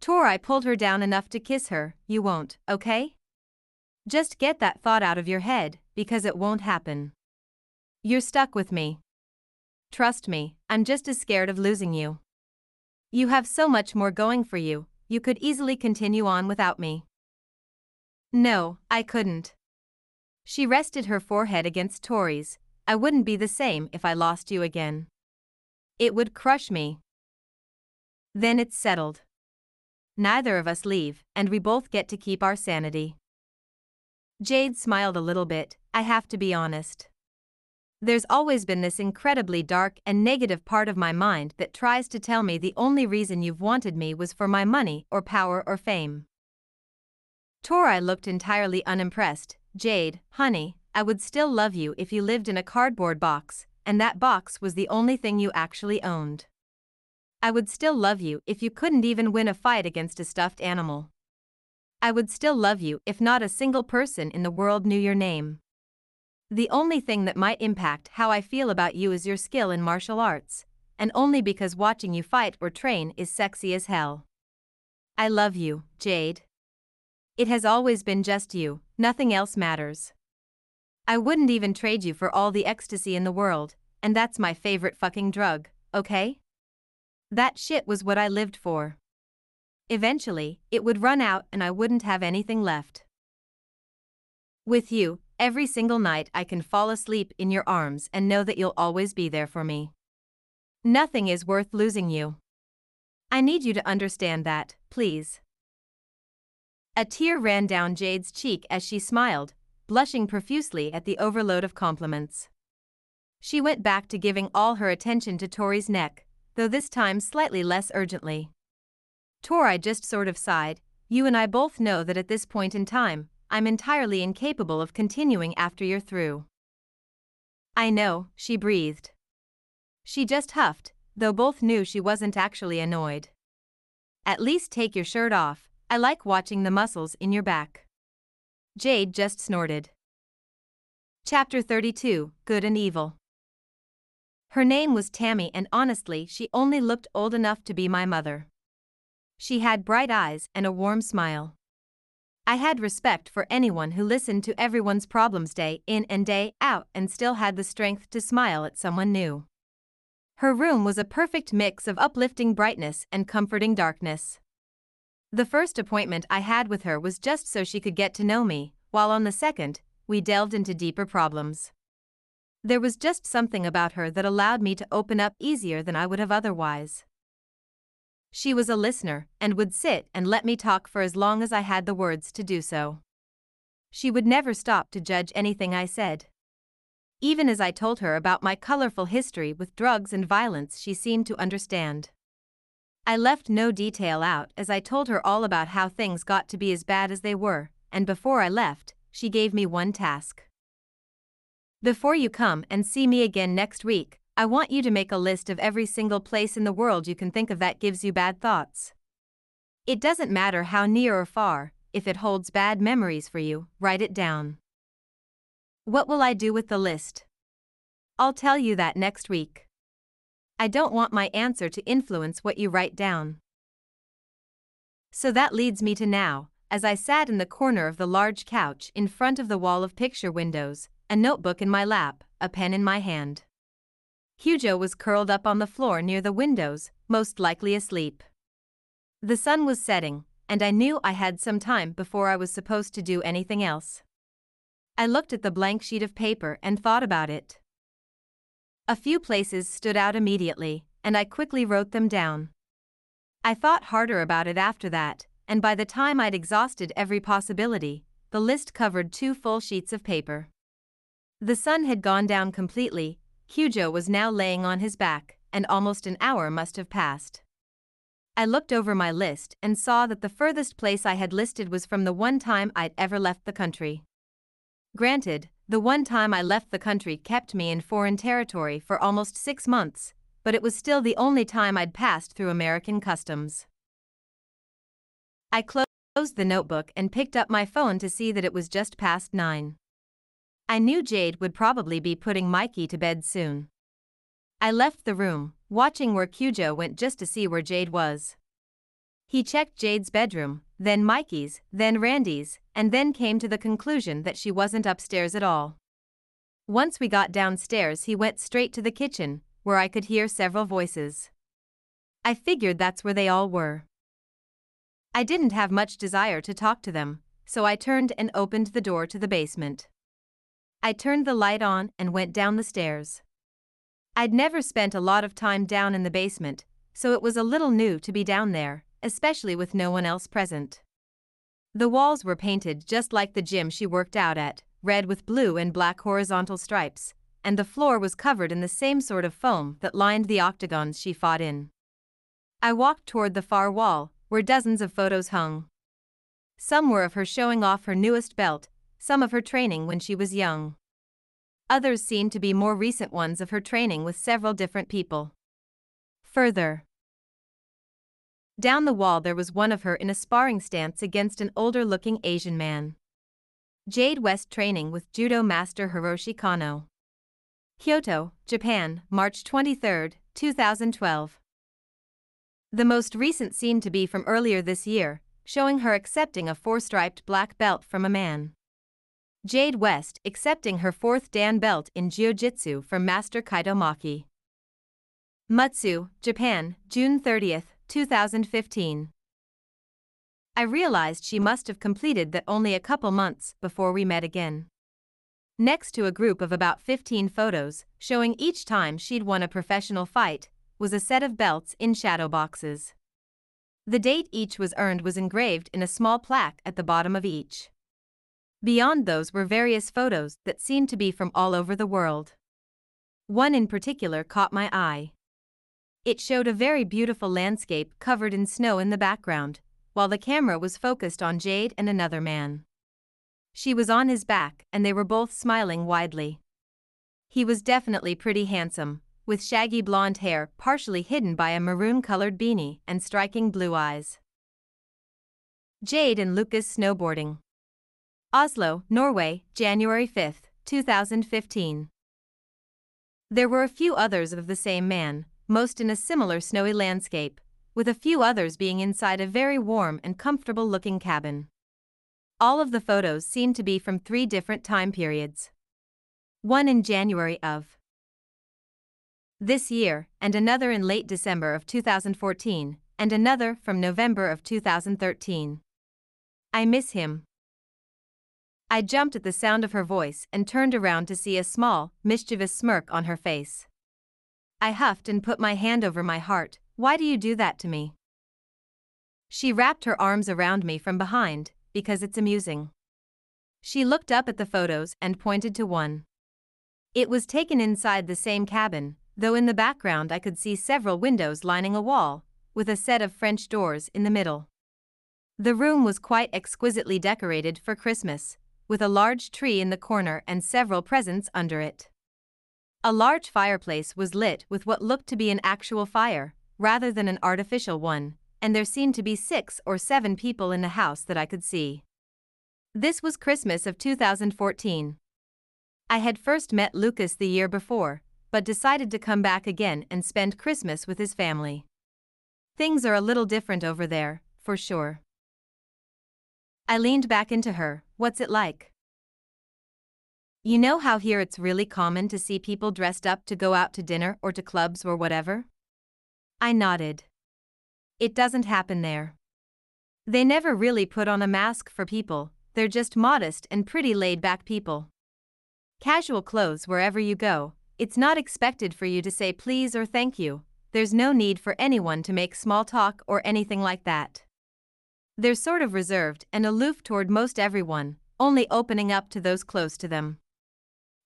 Tori pulled her down enough to kiss her. You won't, okay? Just get that thought out of your head, because it won't happen. You're stuck with me. Trust me, I'm just as scared of losing you. You have so much more going for you, you could easily continue on without me. No, I couldn't. She rested her forehead against Tori's. I wouldn't be the same if I lost you again. It would crush me. Then it's settled. Neither of us leave, and we both get to keep our sanity. Jade smiled a little bit. I have to be honest. There's always been this incredibly dark and negative part of my mind that tries to tell me the only reason you've wanted me was for my money or power or fame. Tori looked entirely unimpressed. Jade, honey, I would still love you if you lived in a cardboard box, and that box was the only thing you actually owned. I would still love you if you couldn't even win a fight against a stuffed animal. I would still love you if not a single person in the world knew your name. The only thing that might impact how I feel about you is your skill in martial arts, and only because watching you fight or train is sexy as hell. I love you, Jade. It has always been just you, nothing else matters. I wouldn't even trade you for all the ecstasy in the world, and that's my favorite fucking drug, okay? That shit was what I lived for. Eventually, it would run out and I wouldn't have anything left. With you, every single night I can fall asleep in your arms and know that you'll always be there for me. Nothing is worth losing you. I need you to understand that, please. A tear ran down Jade's cheek as she smiled, blushing profusely at the overload of compliments. She went back to giving all her attention to Tori's neck, though this time slightly less urgently. Tori just sort of sighed. You and I both know that at this point in time, I'm entirely incapable of continuing after you're through. I know, she breathed. She just huffed, though both knew she wasn't actually annoyed. At least take your shirt off, I like watching the muscles in your back. Jade just snorted. Chapter 32, Good and Evil. Her name was Tammy, and honestly she only looked old enough to be my mother. She had bright eyes and a warm smile. I had respect for anyone who listened to everyone's problems day in and day out and still had the strength to smile at someone new. Her room was a perfect mix of uplifting brightness and comforting darkness. The first appointment I had with her was just so she could get to know me, while on the second, we delved into deeper problems. There was just something about her that allowed me to open up easier than I would have otherwise. She was a listener and would sit and let me talk for as long as I had the words to do so. She would never stop to judge anything I said. Even as I told her about my colorful history with drugs and violence, she seemed to understand. I left no detail out as I told her all about how things got to be as bad as they were, and before I left, she gave me one task. Before you come and see me again next week, I want you to make a list of every single place in the world you can think of that gives you bad thoughts. It doesn't matter how near or far, if it holds bad memories for you, write it down. What will I do with the list? I'll tell you that next week. I don't want my answer to influence what you write down. So that leads me to now, as I sat in the corner of the large couch in front of the wall of picture windows, a notebook in my lap, a pen in my hand. Hugo was curled up on the floor near the windows, most likely asleep. The sun was setting, and I knew I had some time before I was supposed to do anything else. I looked at the blank sheet of paper and thought about it. A few places stood out immediately, and I quickly wrote them down. I thought harder about it after that, and by the time I'd exhausted every possibility, the list covered 2 full sheets of paper. The sun had gone down completely. Hugo was now laying on his back, and almost an hour must have passed. I looked over my list and saw that the furthest place I had listed was from the one time I'd ever left the country. Granted, the one time I left the country kept me in foreign territory for almost 6 months, but it was still the only time I'd passed through American customs. I closed the notebook and picked up my phone to see that it was just past 9. I knew Jade would probably be putting Mikey to bed soon. I left the room, watching where Cujo went just to see where Jade was. He checked Jade's bedroom, then Mikey's, then Randy's, and then came to the conclusion that she wasn't upstairs at all. Once we got downstairs, he went straight to the kitchen, where I could hear several voices. I figured that's where they all were. I didn't have much desire to talk to them, so I turned and opened the door to the basement. I turned the light on and went down the stairs. I'd never spent a lot of time down in the basement, so it was a little new to be down there, especially with no one else present. The walls were painted just like the gym she worked out at, red with blue and black horizontal stripes, and the floor was covered in the same sort of foam that lined the octagons she fought in. I walked toward the far wall, where dozens of photos hung. Some were of her showing off her newest belt, some of her training when she was young. Others seemed to be more recent ones of her training with several different people. Further down the wall there was one of her in a sparring stance against an older-looking Asian man. Jade West training with judo master Hiroshi Kano. Kyoto, Japan, March 23, 2012. The most recent seemed to be from earlier this year, showing her accepting a 4-striped black belt from a man. Jade West accepting her 4th Dan belt in Jiu-Jitsu from Master Kaito Maki. Mutsu, Japan, June 30, 2015. I realized she must have completed that only a couple months before we met again. Next to a group of about 15 photos, showing each time she'd won a professional fight, was a set of belts in shadow boxes. The date each was earned was engraved in a small plaque at the bottom of each. Beyond those were various photos that seemed to be from all over the world. One in particular caught my eye. It showed a very beautiful landscape covered in snow in the background, while the camera was focused on Jade and another man. She was on his back, and they were both smiling widely. He was definitely pretty handsome, with shaggy blonde hair partially hidden by a maroon-colored beanie and striking blue eyes. Jade and Lucas snowboarding. Oslo, Norway, January 5, 2015. There were a few others of the same man, most in a similar snowy landscape, with a few others being inside a very warm and comfortable-looking cabin. All of the photos seemed to be from 3 different time periods. One in January of this year, and another in late December of 2014, and another from November of 2013. I miss him. I jumped at the sound of her voice and turned around to see a small, mischievous smirk on her face. I huffed and put my hand over my heart. Why do you do that to me? She wrapped her arms around me from behind, because it's amusing. She looked up at the photos and pointed to one. It was taken inside the same cabin, though in the background I could see several windows lining a wall, with a set of French doors in the middle. The room was quite exquisitely decorated for Christmas, with a large tree in the corner and several presents under it. A large fireplace was lit with what looked to be an actual fire, rather than an artificial one, and there seemed to be 6 or 7 people in the house that I could see. This was Christmas of 2014. I had first met Lucas the year before, but decided to come back again and spend Christmas with his family. Things are a little different over there, for sure. I leaned back into her. What's it like? You know how here it's really common to see people dressed up to go out to dinner or to clubs or whatever? I nodded. It doesn't happen there. They never really put on a mask for people, they're just modest and pretty laid-back people. Casual clothes wherever you go, it's not expected for you to say please or thank you, there's no need for anyone to make small talk or anything like that. They're sort of reserved and aloof toward most everyone, only opening up to those close to them.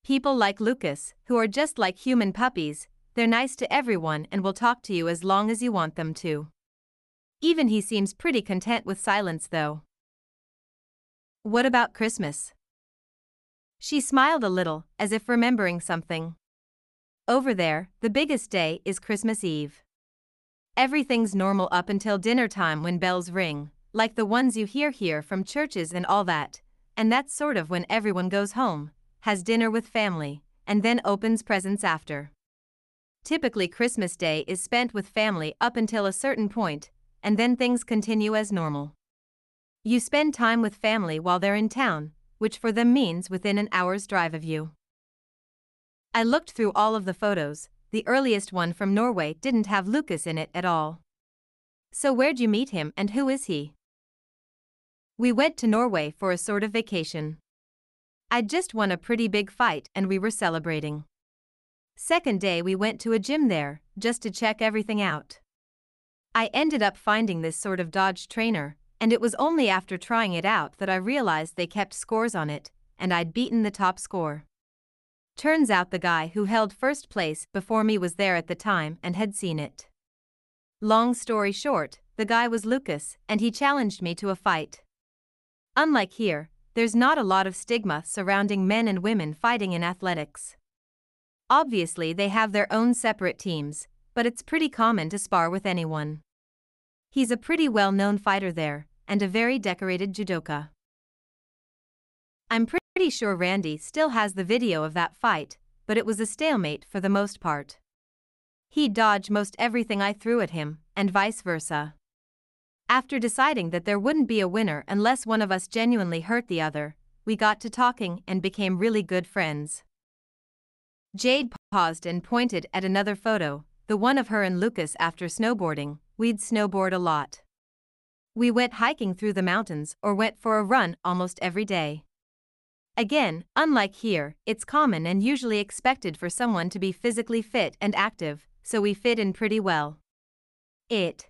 People like Lucas, who are just like human puppies, they're nice to everyone and will talk to you as long as you want them to. Even he seems pretty content with silence though. What about Christmas? She smiled a little, as if remembering something. Over there, the biggest day is Christmas Eve. Everything's normal up until dinner time when bells ring, like the ones you hear here from churches and all that, and that's sort of when everyone goes home, has dinner with family, and then opens presents after. Typically Christmas Day is spent with family up until a certain point, and then things continue as normal. You spend time with family while they're in town, which for them means within an hour's drive of you. I looked through all of the photos, the earliest one from Norway didn't have Lucas in it at all. So where'd you meet him and who is he? We went to Norway for a sort of vacation. I'd just won a pretty big fight and we were celebrating. Second day we went to a gym there, just to check everything out. I ended up finding this sort of Dodge trainer, and it was only after trying it out that I realized they kept scores on it, and I'd beaten the top score. Turns out the guy who held first place before me was there at the time and had seen it. Long story short, the guy was Lucas, and he challenged me to a fight. Unlike here, there's not a lot of stigma surrounding men and women fighting in athletics. Obviously they have their own separate teams, but it's pretty common to spar with anyone. He's a pretty well-known fighter there, and a very decorated judoka. I'm pretty sure Randy still has the video of that fight, but it was a stalemate for the most part. He'd dodge most everything I threw at him, and vice versa. After deciding that there wouldn't be a winner unless one of us genuinely hurt the other, we got to talking and became really good friends. Jade paused and pointed at another photo, the one of her and Lucas after snowboarding. We'd snowboard a lot. We went hiking through the mountains or went for a run almost every day. Again, unlike here, it's common and usually expected for someone to be physically fit and active, so we fit in pretty well. It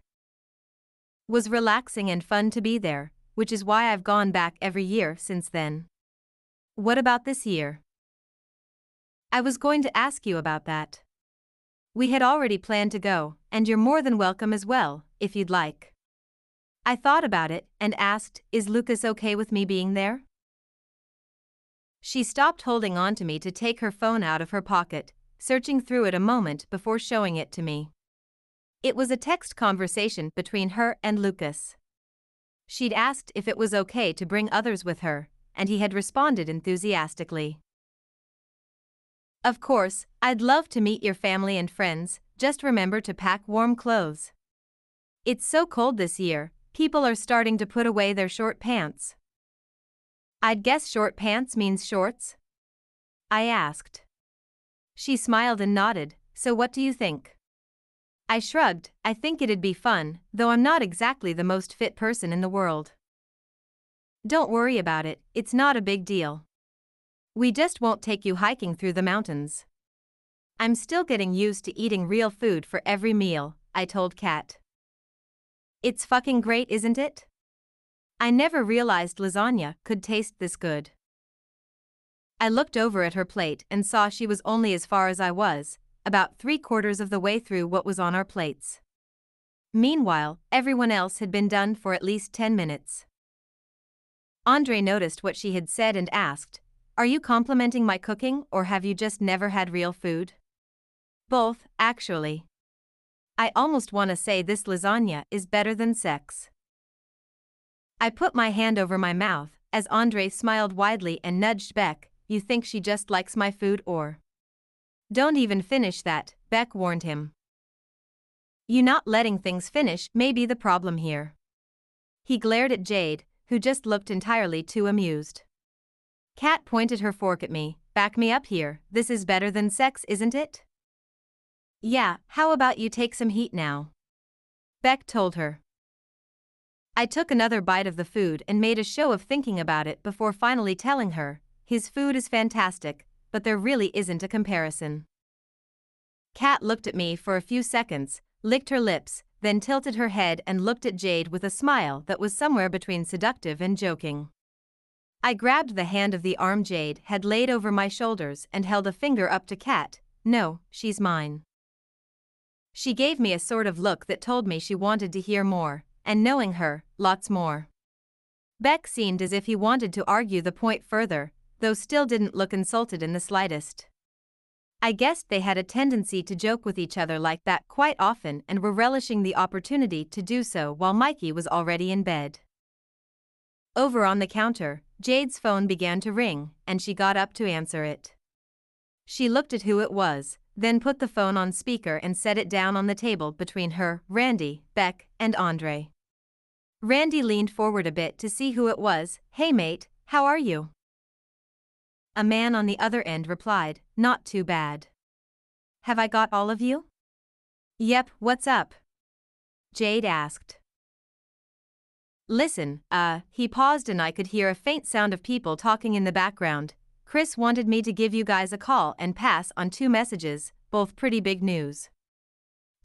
was relaxing and fun to be there, which is why I've gone back every year since then. What about this year? I was going to ask you about that. We had already planned to go, and you're more than welcome as well, if you'd like. I thought about it and asked, is Lucas okay with me being there? She stopped holding on to me to take her phone out of her pocket, searching through it a moment before showing it to me. It was a text conversation between her and Lucas. She'd asked if it was okay to bring others with her, and he had responded enthusiastically. Of course, I'd love to meet your family and friends, just remember to pack warm clothes. It's so cold this year, people are starting to put away their short pants. I'd guess short pants means shorts? I asked. She smiled and nodded, so what do you think? I shrugged, I think it'd be fun, though I'm not exactly the most fit person in the world. Don't worry about it, it's not a big deal. We just won't take you hiking through the mountains. I'm still getting used to eating real food for every meal, I told Kat. It's fucking great, isn't it? I never realized lasagna could taste this good. I looked over at her plate and saw she was only as far as I was, about 3/4 of the way through what was on our plates. Meanwhile, everyone else had been done for at least 10 minutes. Andre noticed what she had said and asked, "Are you complimenting my cooking or have you just never had real food?" "Both, actually. I almost want to say this lasagna is better than sex." I put my hand over my mouth, as Andre smiled widely and nudged Beck, "You think she just likes my food or—" "Don't even finish that," Beck warned him. "You not letting things finish may be the problem here." He glared at Jade, who just looked entirely too amused. Kat pointed her fork at me, "Back me up here, this is better than sex, isn't it?" "Yeah, how about you take some heat now?" Beck told her. I took another bite of the food and made a show of thinking about it before finally telling her, "His food is fantastic, but there really isn't a comparison." Kat looked at me for a few seconds, licked her lips, then tilted her head and looked at Jade with a smile that was somewhere between seductive and joking. I grabbed the hand of the arm Jade had laid over my shoulders and held a finger up to Kat, "No, she's mine." She gave me a sort of look that told me she wanted to hear more, and knowing her, lots more. Beck seemed as if he wanted to argue the point further, though still didn't look insulted in the slightest. I guessed they had a tendency to joke with each other like that quite often and were relishing the opportunity to do so while Mikey was already in bed. Over on the counter, Jade's phone began to ring, and she got up to answer it. She looked at who it was, then put the phone on speaker and set it down on the table between her, Randy, Beck, and Andre. Randy leaned forward a bit to see who it was. "Hey mate, how are you?" A man on the other end replied, "Not too bad. Have I got all of you?" "Yep, what's up?" Jade asked. "Listen, he paused and I could hear a faint sound of people talking in the background. Chris wanted me to give you guys a call and pass on two messages, both pretty big news.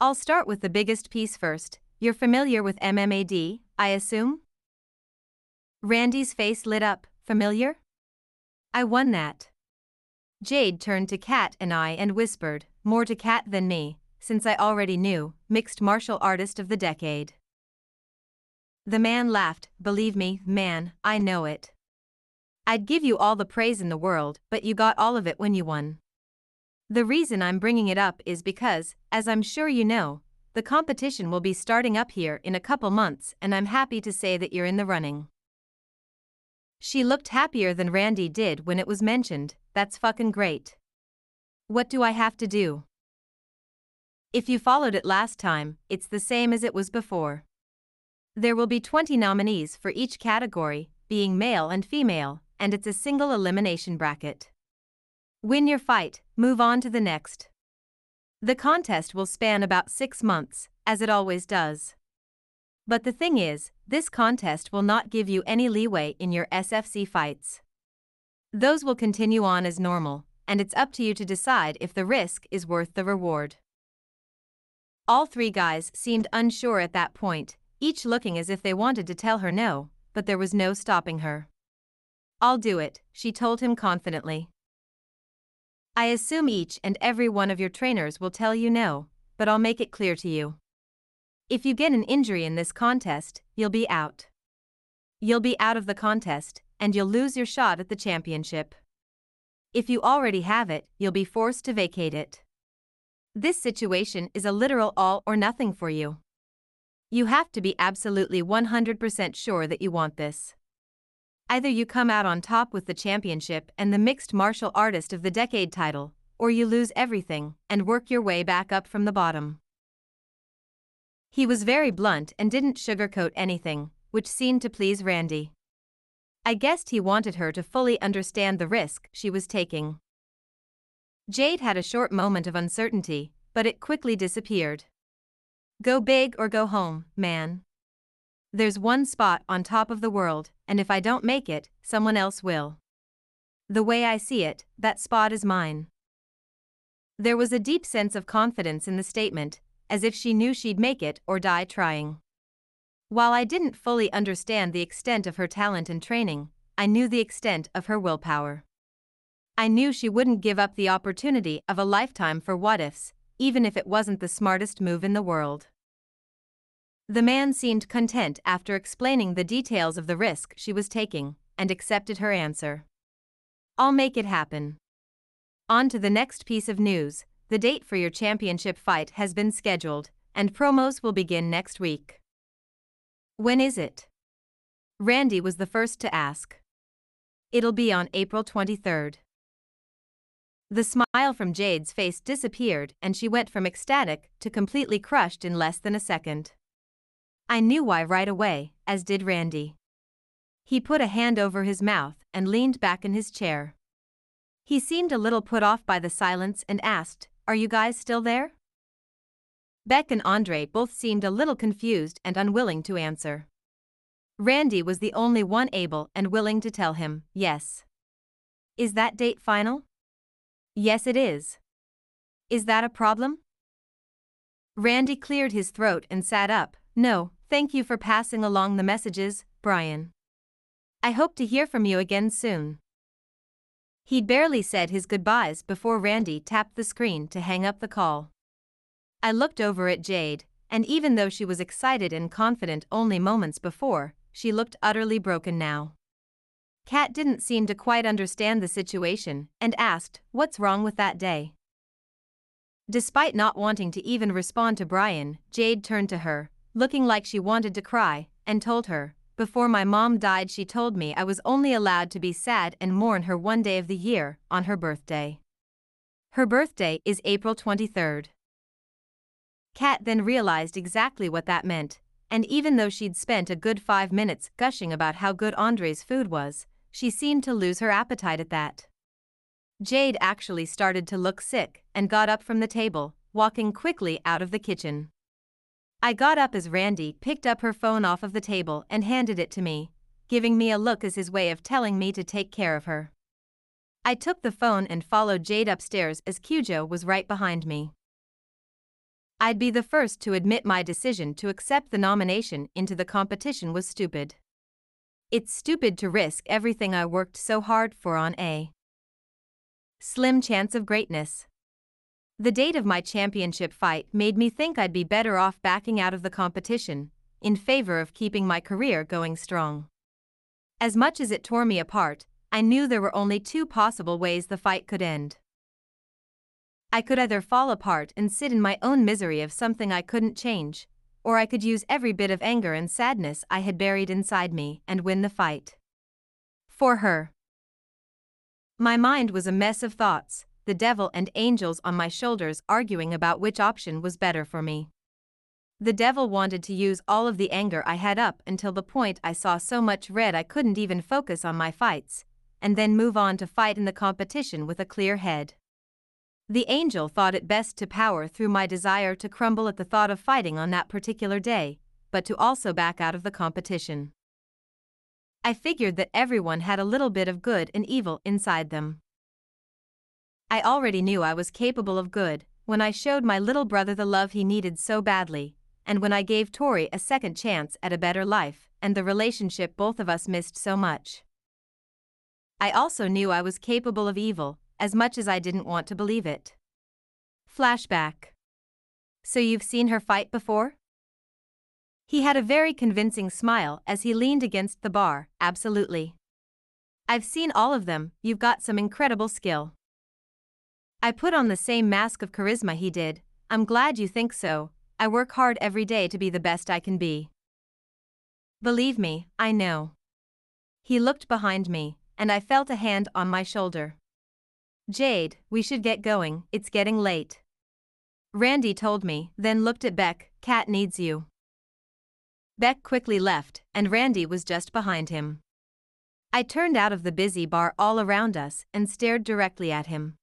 I'll start with the biggest piece first. You're familiar with MMAD, I assume?" Randy's face lit up. "Familiar? I won that." Jade turned to Kat and I and whispered, more to Kat than me, since I already knew, "Mixed martial artist of the decade." The man laughed, "Believe me, man, I know it. I'd give you all the praise in the world, but you got all of it when you won. The reason I'm bringing it up is because, as I'm sure you know, the competition will be starting up here in a couple months and I'm happy to say that you're in the running." She looked happier than Randy did when it was mentioned. "That's fucking great. What do I have to do?" "If you followed it last time, it's the same as it was before. There will be 20 nominees for each category, being male and female, and it's a single elimination bracket. Win your fight, move on to the next." The contest will span about 6 months, as it always does. But the thing is, this contest will not give you any leeway in your SFC fights. Those will continue on as normal, and it's up to you to decide if the risk is worth the reward. All three guys seemed unsure at that point, each looking as if they wanted to tell her no, but there was no stopping her. "I'll do it," she told him confidently. "I assume each and every one of your trainers will tell you no, but I'll make it clear to you. If you get an injury in this contest, you'll be out. You'll be out of the contest, and you'll lose your shot at the championship. If you already have it, you'll be forced to vacate it. This situation is a literal all or nothing for you. You have to be absolutely 100% sure that you want this. Either you come out on top with the championship and the mixed martial artist of the decade title, or you lose everything and work your way back up from the bottom. He was very blunt and didn't sugarcoat anything, which seemed to please Randy. I guessed he wanted her to fully understand the risk she was taking. Jade had a short moment of uncertainty, but it quickly disappeared. Go big or go home, man. There's one spot on top of the world, and if I don't make it, someone else will. The way I see it, that spot is mine. There was a deep sense of confidence in the statement, as if she knew she'd make it or die trying. While I didn't fully understand the extent of her talent and training, I knew the extent of her willpower. I knew she wouldn't give up the opportunity of a lifetime for what-ifs, even if it wasn't the smartest move in the world. The man seemed content after explaining the details of the risk she was taking, and accepted her answer. I'll make it happen. On to the next piece of news, the date for your championship fight has been scheduled, and promos will begin next week. When is it? Randy was the first to ask. It'll be on April 23rd. The smile from Jade's face disappeared and she went from ecstatic to completely crushed in less than a second. I knew why right away, as did Randy. He put a hand over his mouth and leaned back in his chair. He seemed a little put off by the silence and asked, "Are you guys still there?" Beck and Andre both seemed a little confused and unwilling to answer. Randy was the only one able and willing to tell him, yes. Is that date final? Yes, it is. Is that a problem? Randy cleared his throat and sat up. No, thank you for passing along the messages, Brian. I hope to hear from you again soon. He'd barely said his goodbyes before Randy tapped the screen to hang up the call. I looked over at Jade, and even though she was excited and confident only moments before, she looked utterly broken now. Kat didn't seem to quite understand the situation and asked, "What's wrong with that day?" Despite not wanting to even respond to Brian, Jade turned to her, looking like she wanted to cry, and told her, "Before my mom died, she told me I was only allowed to be sad and mourn her one day of the year, on her birthday. Her birthday is April 23rd." Kat then realized exactly what that meant, and even though she'd spent a good 5 minutes gushing about how good Andre's food was, she seemed to lose her appetite at that. Jade actually started to look sick and got up from the table, walking quickly out of the kitchen. I got up as Randy picked up her phone off of the table and handed it to me, giving me a look as his way of telling me to take care of her. I took the phone and followed Jade upstairs as Cujo was right behind me. I'd be the first to admit my decision to accept the nomination into the competition was stupid. It's stupid to risk everything I worked so hard for on a slim chance of greatness. The date of my championship fight made me think I'd be better off backing out of the competition, in favor of keeping my career going strong. As much as it tore me apart, I knew there were only two possible ways the fight could end. I could either fall apart and sit in my own misery of something I couldn't change, or I could use every bit of anger and sadness I had buried inside me and win the fight. For her. My mind was a mess of thoughts, the devil and angels on my shoulders arguing about which option was better for me. The devil wanted to use all of the anger I had up until the point I saw so much red I couldn't even focus on my fights, and then move on to fight in the competition with a clear head. The angel thought it best to power through my desire to crumble at the thought of fighting on that particular day, but to also back out of the competition. I figured that everyone had a little bit of good and evil inside them. I already knew I was capable of good when I showed my little brother the love he needed so badly, and when I gave Tori a second chance at a better life and the relationship both of us missed so much. I also knew I was capable of evil, as much as I didn't want to believe it. Flashback. So you've seen her fight before? He had a very convincing smile as he leaned against the bar. Absolutely. I've seen all of them, you've got some incredible skill. I put on the same mask of charisma he did. I'm glad you think so. I work hard every day to be the best I can be. Believe me, I know. He looked behind me, and I felt a hand on my shoulder. Jade, we should get going, it's getting late. Randy told me, then looked at Beck, Kat needs you. Beck quickly left, and Randy was just behind him. I turned out of the busy bar all around us and stared directly at him.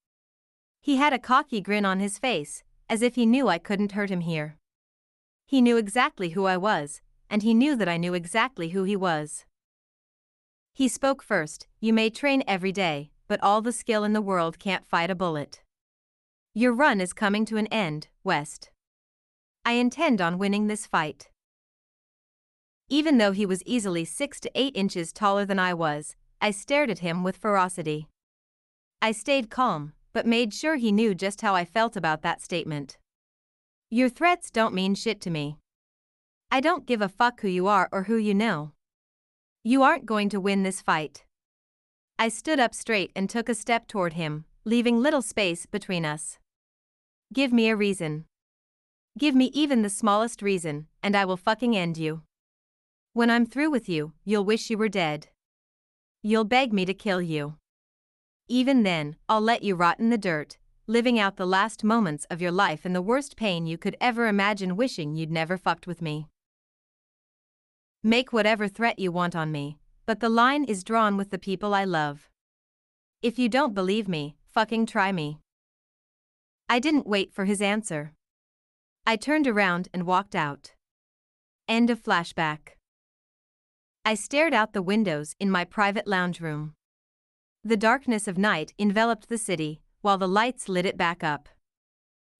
He had a cocky grin on his face, as if he knew I couldn't hurt him here. He knew exactly who I was, and he knew that I knew exactly who he was. He spoke first, you may train every day, but all the skill in the world can't fight a bullet. Your run is coming to an end, West. I intend on winning this fight. Even though he was easily 6 to 8 inches taller than I was, I stared at him with ferocity. I stayed calm, but made sure he knew just how I felt about that statement. Your threats don't mean shit to me. I don't give a fuck who you are or who you know. You aren't going to win this fight. I stood up straight and took a step toward him, leaving little space between us. Give me a reason. Give me even the smallest reason, and I will fucking end you. When I'm through with you, you'll wish you were dead. You'll beg me to kill you. Even then, I'll let you rot in the dirt, living out the last moments of your life in the worst pain you could ever imagine, wishing you'd never fucked with me. Make whatever threat you want on me, but the line is drawn with the people I love. If you don't believe me, fucking try me. I didn't wait for his answer. I turned around and walked out. End of flashback. I stared out the windows in my private lounge room. The darkness of night enveloped the city, while the lights lit it back up.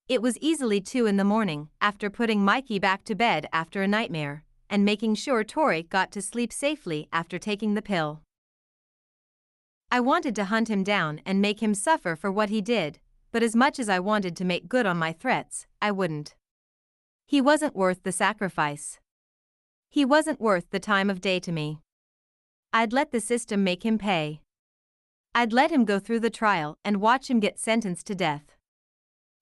It was easily 2 in the morning, after putting Mikey back to bed after a nightmare, and making sure Tori got to sleep safely after taking the pill. I wanted to hunt him down and make him suffer for what he did, but as much as I wanted to make good on my threats, I wouldn't. He wasn't worth the sacrifice. He wasn't worth the time of day to me. I'd let the system make him pay. I'd let him go through the trial and watch him get sentenced to death.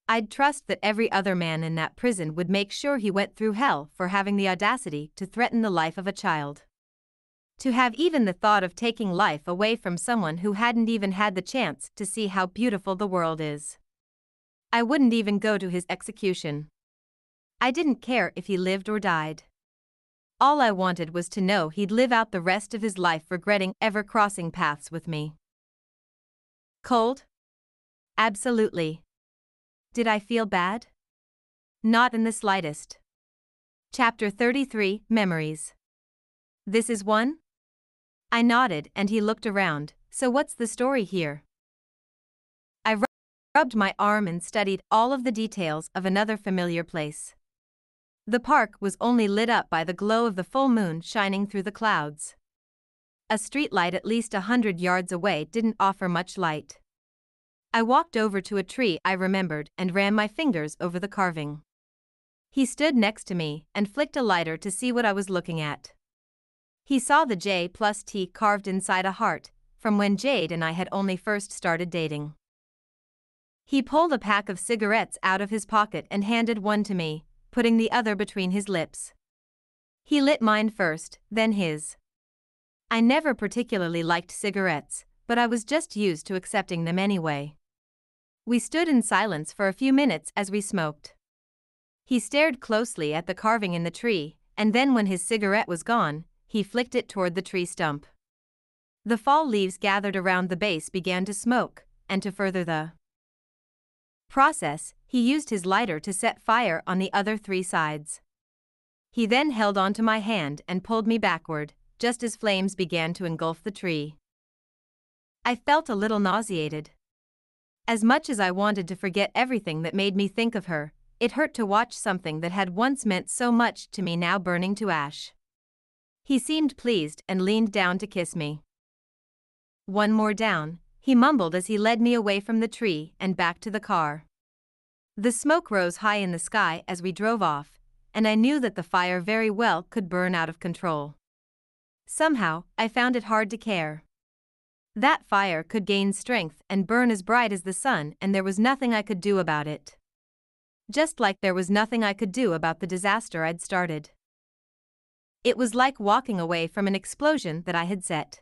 I'd trust that every other man in that prison would make sure he went through hell for having the audacity to threaten the life of a child. To have even the thought of taking life away from someone who hadn't even had the chance to see how beautiful the world is. I wouldn't even go to his execution. I didn't care if he lived or died. All I wanted was to know he'd live out the rest of his life regretting ever crossing paths with me. Cold? Absolutely. Did I feel bad? Not in the slightest. Chapter 33, Memories. This is one? I nodded and he looked around, so what's the story here? I rubbed my arm and studied all of the details of another familiar place. The park was only lit up by the glow of the full moon shining through the clouds. A streetlight at least 100 yards away didn't offer much light. I walked over to a tree I remembered and ran my fingers over the carving. He stood next to me and flicked a lighter to see what I was looking at. He saw the J+T carved inside a heart, from when Jade and I had only first started dating. He pulled a pack of cigarettes out of his pocket and handed one to me, putting the other between his lips. He lit mine first, then his. I never particularly liked cigarettes, but I was just used to accepting them anyway. We stood in silence for a few minutes as we smoked. He stared closely at the carving in the tree, and then when his cigarette was gone, he flicked it toward the tree stump. The fall leaves gathered around the base began to smoke, and to further the process, he used his lighter to set fire on the other 3 sides. He then held onto my hand and pulled me backward, just as flames began to engulf the tree. I felt a little nauseated. As much as I wanted to forget everything that made me think of her, it hurt to watch something that had once meant so much to me now burning to ash. He seemed pleased and leaned down to kiss me. One more down, he mumbled as he led me away from the tree and back to the car. The smoke rose high in the sky as we drove off, and I knew that the fire very well could burn out of control. Somehow, I found it hard to care. That fire could gain strength and burn as bright as the sun, and there was nothing I could do about it. Just like there was nothing I could do about the disaster I'd started. It was like walking away from an explosion that I had set.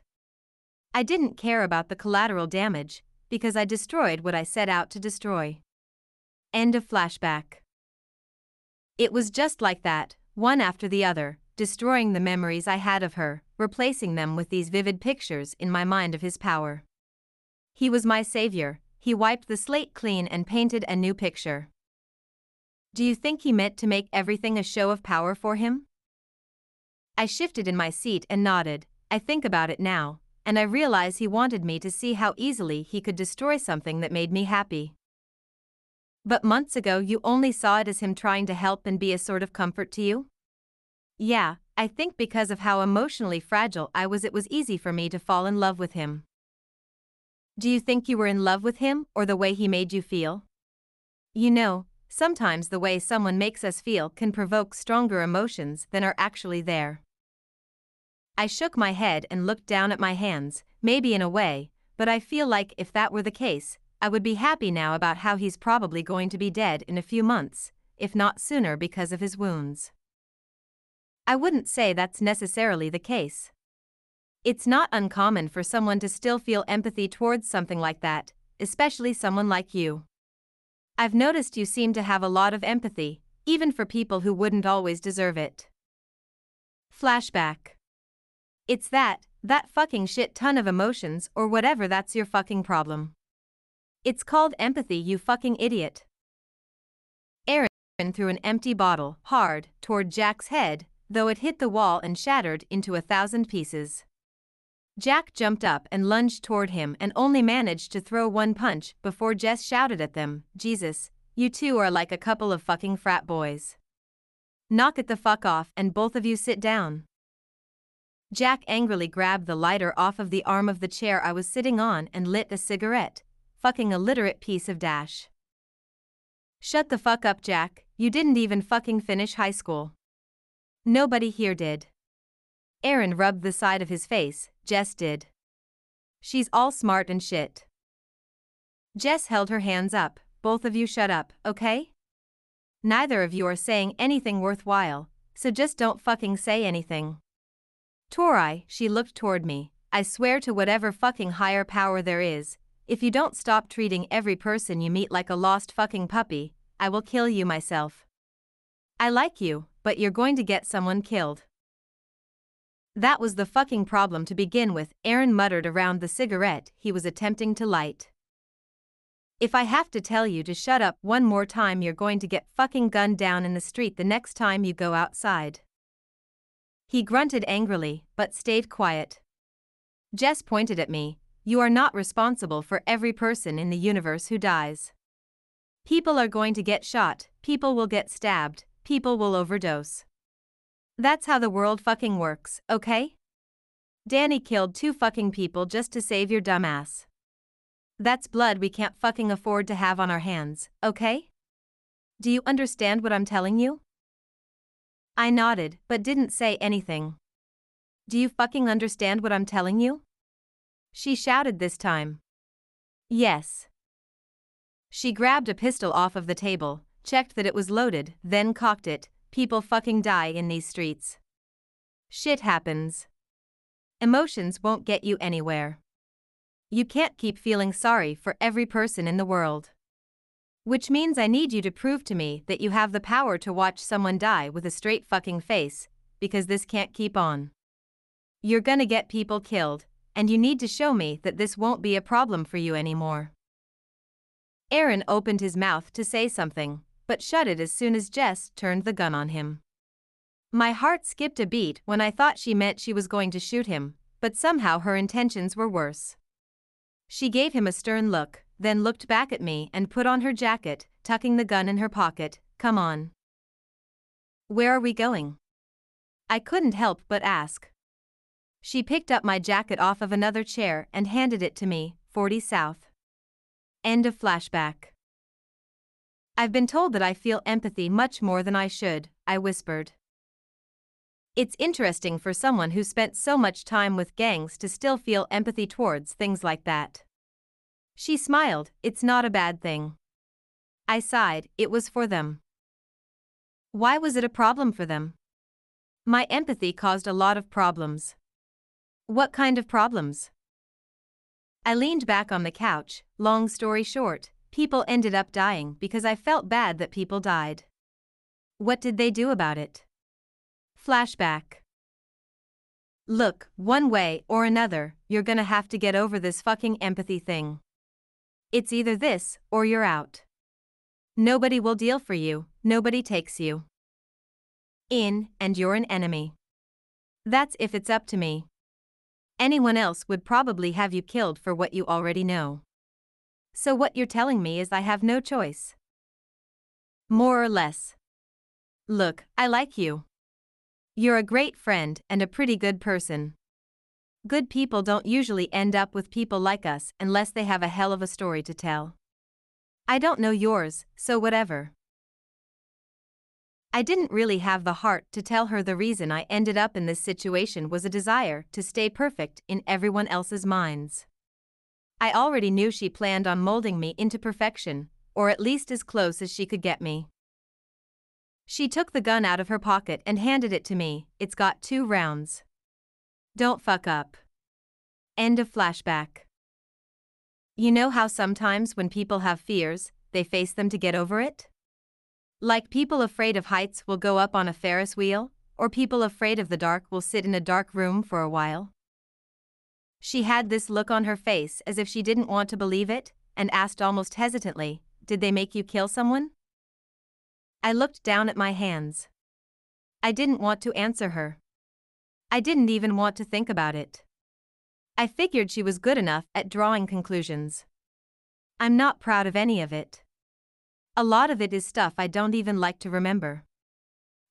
I didn't care about the collateral damage, because I destroyed what I set out to destroy. End of flashback. It was just like that, one after the other, destroying the memories I had of her, replacing them with these vivid pictures in my mind of his power. He was my savior, he wiped the slate clean and painted a new picture. Do you think he meant to make everything a show of power for him? I shifted in my seat and nodded. I think about it now, and I realize he wanted me to see how easily he could destroy something that made me happy. But months ago you only saw it as him trying to help and be a sort of comfort to you? Yeah, I think because of how emotionally fragile I was, it was easy for me to fall in love with him. Do you think you were in love with him or the way he made you feel? You know, sometimes the way someone makes us feel can provoke stronger emotions than are actually there. I shook my head and looked down at my hands, maybe in a way, but I feel like if that were the case, I would be happy now about how he's probably going to be dead in a few months, if not sooner, because of his wounds. I wouldn't say that's necessarily the case. It's not uncommon for someone to still feel empathy towards something like that, especially someone like you. I've noticed you seem to have a lot of empathy, even for people who wouldn't always deserve it. Flashback. It's that fucking shit ton of emotions or whatever, that's your fucking problem. It's called empathy, you fucking idiot. Aaron threw an empty bottle hard toward Jack's head, though it hit the wall and shattered into 1,000 pieces. Jack jumped up and lunged toward him and only managed to throw one punch before Jess shouted at them, "Jesus, you two are like a couple of fucking frat boys. Knock it the fuck off and both of you sit down." Jack angrily grabbed the lighter off of the arm of the chair I was sitting on and lit a cigarette, fucking illiterate piece of dash. Shut the fuck up, Jack, you didn't even fucking finish high school. Nobody here did. Aaron rubbed the side of his face, Jess did. She's all smart and shit. Jess held her hands up, both of you shut up, okay? Neither of you are saying anything worthwhile, so just don't fucking say anything. Tori, she looked toward me, I swear to whatever fucking higher power there is, if you don't stop treating every person you meet like a lost fucking puppy, I will kill you myself. I like you, but you're going to get someone killed. That was the fucking problem to begin with, Aaron muttered around the cigarette he was attempting to light. If I have to tell you to shut up one more time, you're going to get fucking gunned down in the street the next time you go outside. He grunted angrily, but stayed quiet. Jess pointed at me, you are not responsible for every person in the universe who dies. People are going to get shot, people will get stabbed, people will overdose. That's how the world fucking works, okay? Danny killed 2 fucking people just to save your dumb ass. That's blood we can't fucking afford to have on our hands, okay? Do you understand what I'm telling you? I nodded, but didn't say anything. Do you fucking understand what I'm telling you? She shouted this time. Yes. She grabbed a pistol off of the table, checked that it was loaded, then cocked it. People fucking die in these streets. Shit happens. Emotions won't get you anywhere. You can't keep feeling sorry for every person in the world. Which means I need you to prove to me that you have the power to watch someone die with a straight fucking face, because this can't keep on. You're gonna get people killed, and you need to show me that this won't be a problem for you anymore. Aaron opened his mouth to say something, but shut it as soon as Jess turned the gun on him. My heart skipped a beat when I thought she meant she was going to shoot him, but somehow her intentions were worse. She gave him a stern look, then looked back at me and put on her jacket, tucking the gun in her pocket. Come on. Where are we going? I couldn't help but ask. She picked up my jacket off of another chair and handed it to me, 40 South. End of flashback. I've been told that I feel empathy much more than I should, I whispered. It's interesting for someone who spent so much time with gangs to still feel empathy towards things like that. She smiled, it's not a bad thing. I sighed, it was for them. Why was it a problem for them? My empathy caused a lot of problems. What kind of problems? I leaned back on the couch, long story short, people ended up dying because I felt bad that people died. What did they do about it? Flashback. Look, one way or another, you're gonna have to get over this fucking empathy thing. It's either this or you're out. Nobody will deal for you, nobody takes you in, and you're an enemy. That's if it's up to me. Anyone else would probably have you killed for what you already know. So what you're telling me is I have no choice. More or less. Look, I like you. You're a great friend and a pretty good person. Good people don't usually end up with people like us unless they have a hell of a story to tell. I don't know yours, so whatever. I didn't really have the heart to tell her the reason I ended up in this situation was a desire to stay perfect in everyone else's minds. I already knew she planned on molding me into perfection, or at least as close as she could get me. She took the gun out of her pocket and handed it to me. It's got 2 rounds. Don't fuck up. End of flashback. You know how sometimes when people have fears, they face them to get over it? Like people afraid of heights will go up on a Ferris wheel, or people afraid of the dark will sit in a dark room for a while. She had this look on her face as if she didn't want to believe it, and asked almost hesitantly, "Did they make you kill someone?" I looked down at my hands. I didn't want to answer her. I didn't even want to think about it. I figured she was good enough at drawing conclusions. I'm not proud of any of it. A lot of it is stuff I don't even like to remember.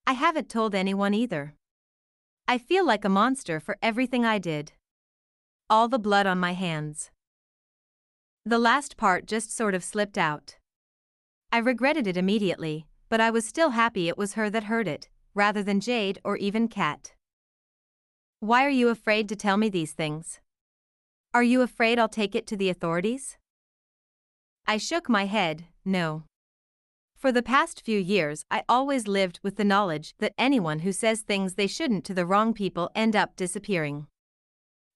I haven't told anyone either. I feel like a monster for everything I did. All the blood on my hands. The last part just sort of slipped out. I regretted it immediately. But I was still happy it was her that heard it, rather than Jade or even Kat. Why are you afraid to tell me these things? Are you afraid I'll take it to the authorities? I shook my head, no. For the past few years I always lived with the knowledge that anyone who says things they shouldn't to the wrong people end up disappearing.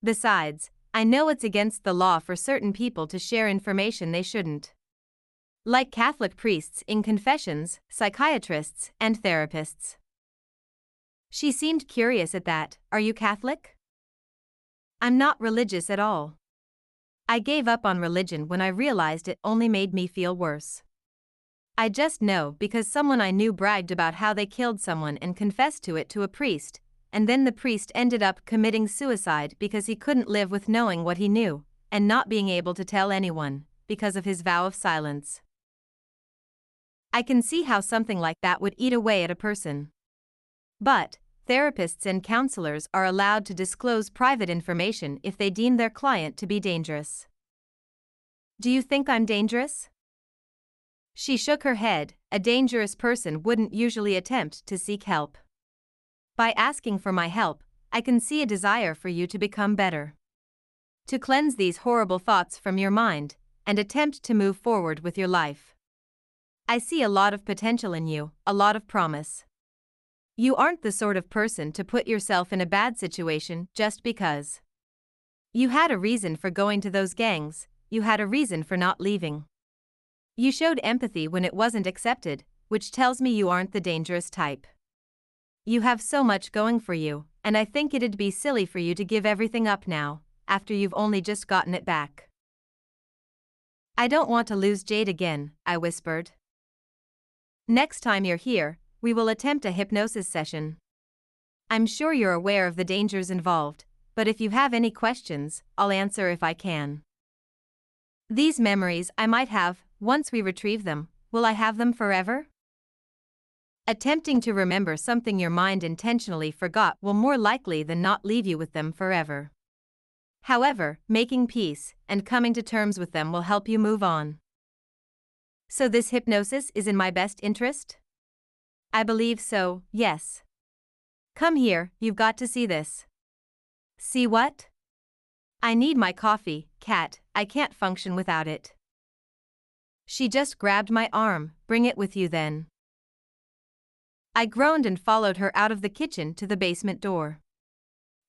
Besides, I know it's against the law for certain people to share information they shouldn't. Like Catholic priests in confessions, psychiatrists, and therapists. She seemed curious at that. Are you Catholic? I'm not religious at all. I gave up on religion when I realized it only made me feel worse. I just know because someone I knew bragged about how they killed someone and confessed to it to a priest, and then the priest ended up committing suicide because he couldn't live with knowing what he knew, and not being able to tell anyone, because of his vow of silence. I can see how something like that would eat away at a person. But therapists and counselors are allowed to disclose private information if they deem their client to be dangerous. Do you think I'm dangerous? She shook her head. A dangerous person wouldn't usually attempt to seek help. By asking for my help, I can see a desire for you to become better. To cleanse these horrible thoughts from your mind and attempt to move forward with your life. I see a lot of potential in you, a lot of promise. You aren't the sort of person to put yourself in a bad situation just because. You had a reason for going to those gangs, you had a reason for not leaving. You showed empathy when it wasn't accepted, which tells me you aren't the dangerous type. You have so much going for you, and I think it'd be silly for you to give everything up now, after you've only just gotten it back. I don't want to lose Jade again, I whispered. Next time you're here, we will attempt a hypnosis session. I'm sure you're aware of the dangers involved, but if you have any questions, I'll answer if I can. These memories I might have, once we retrieve them, will I have them forever? Attempting to remember something your mind intentionally forgot will more likely than not leave you with them forever. However, making peace and coming to terms with them will help you move on. So this hypnosis is in my best interest? I believe so, yes. Come here, you've got to see this. See what? I need my coffee, Kat, I can't function without it. She just grabbed my arm, bring it with you then. I groaned and followed her out of the kitchen to the basement door.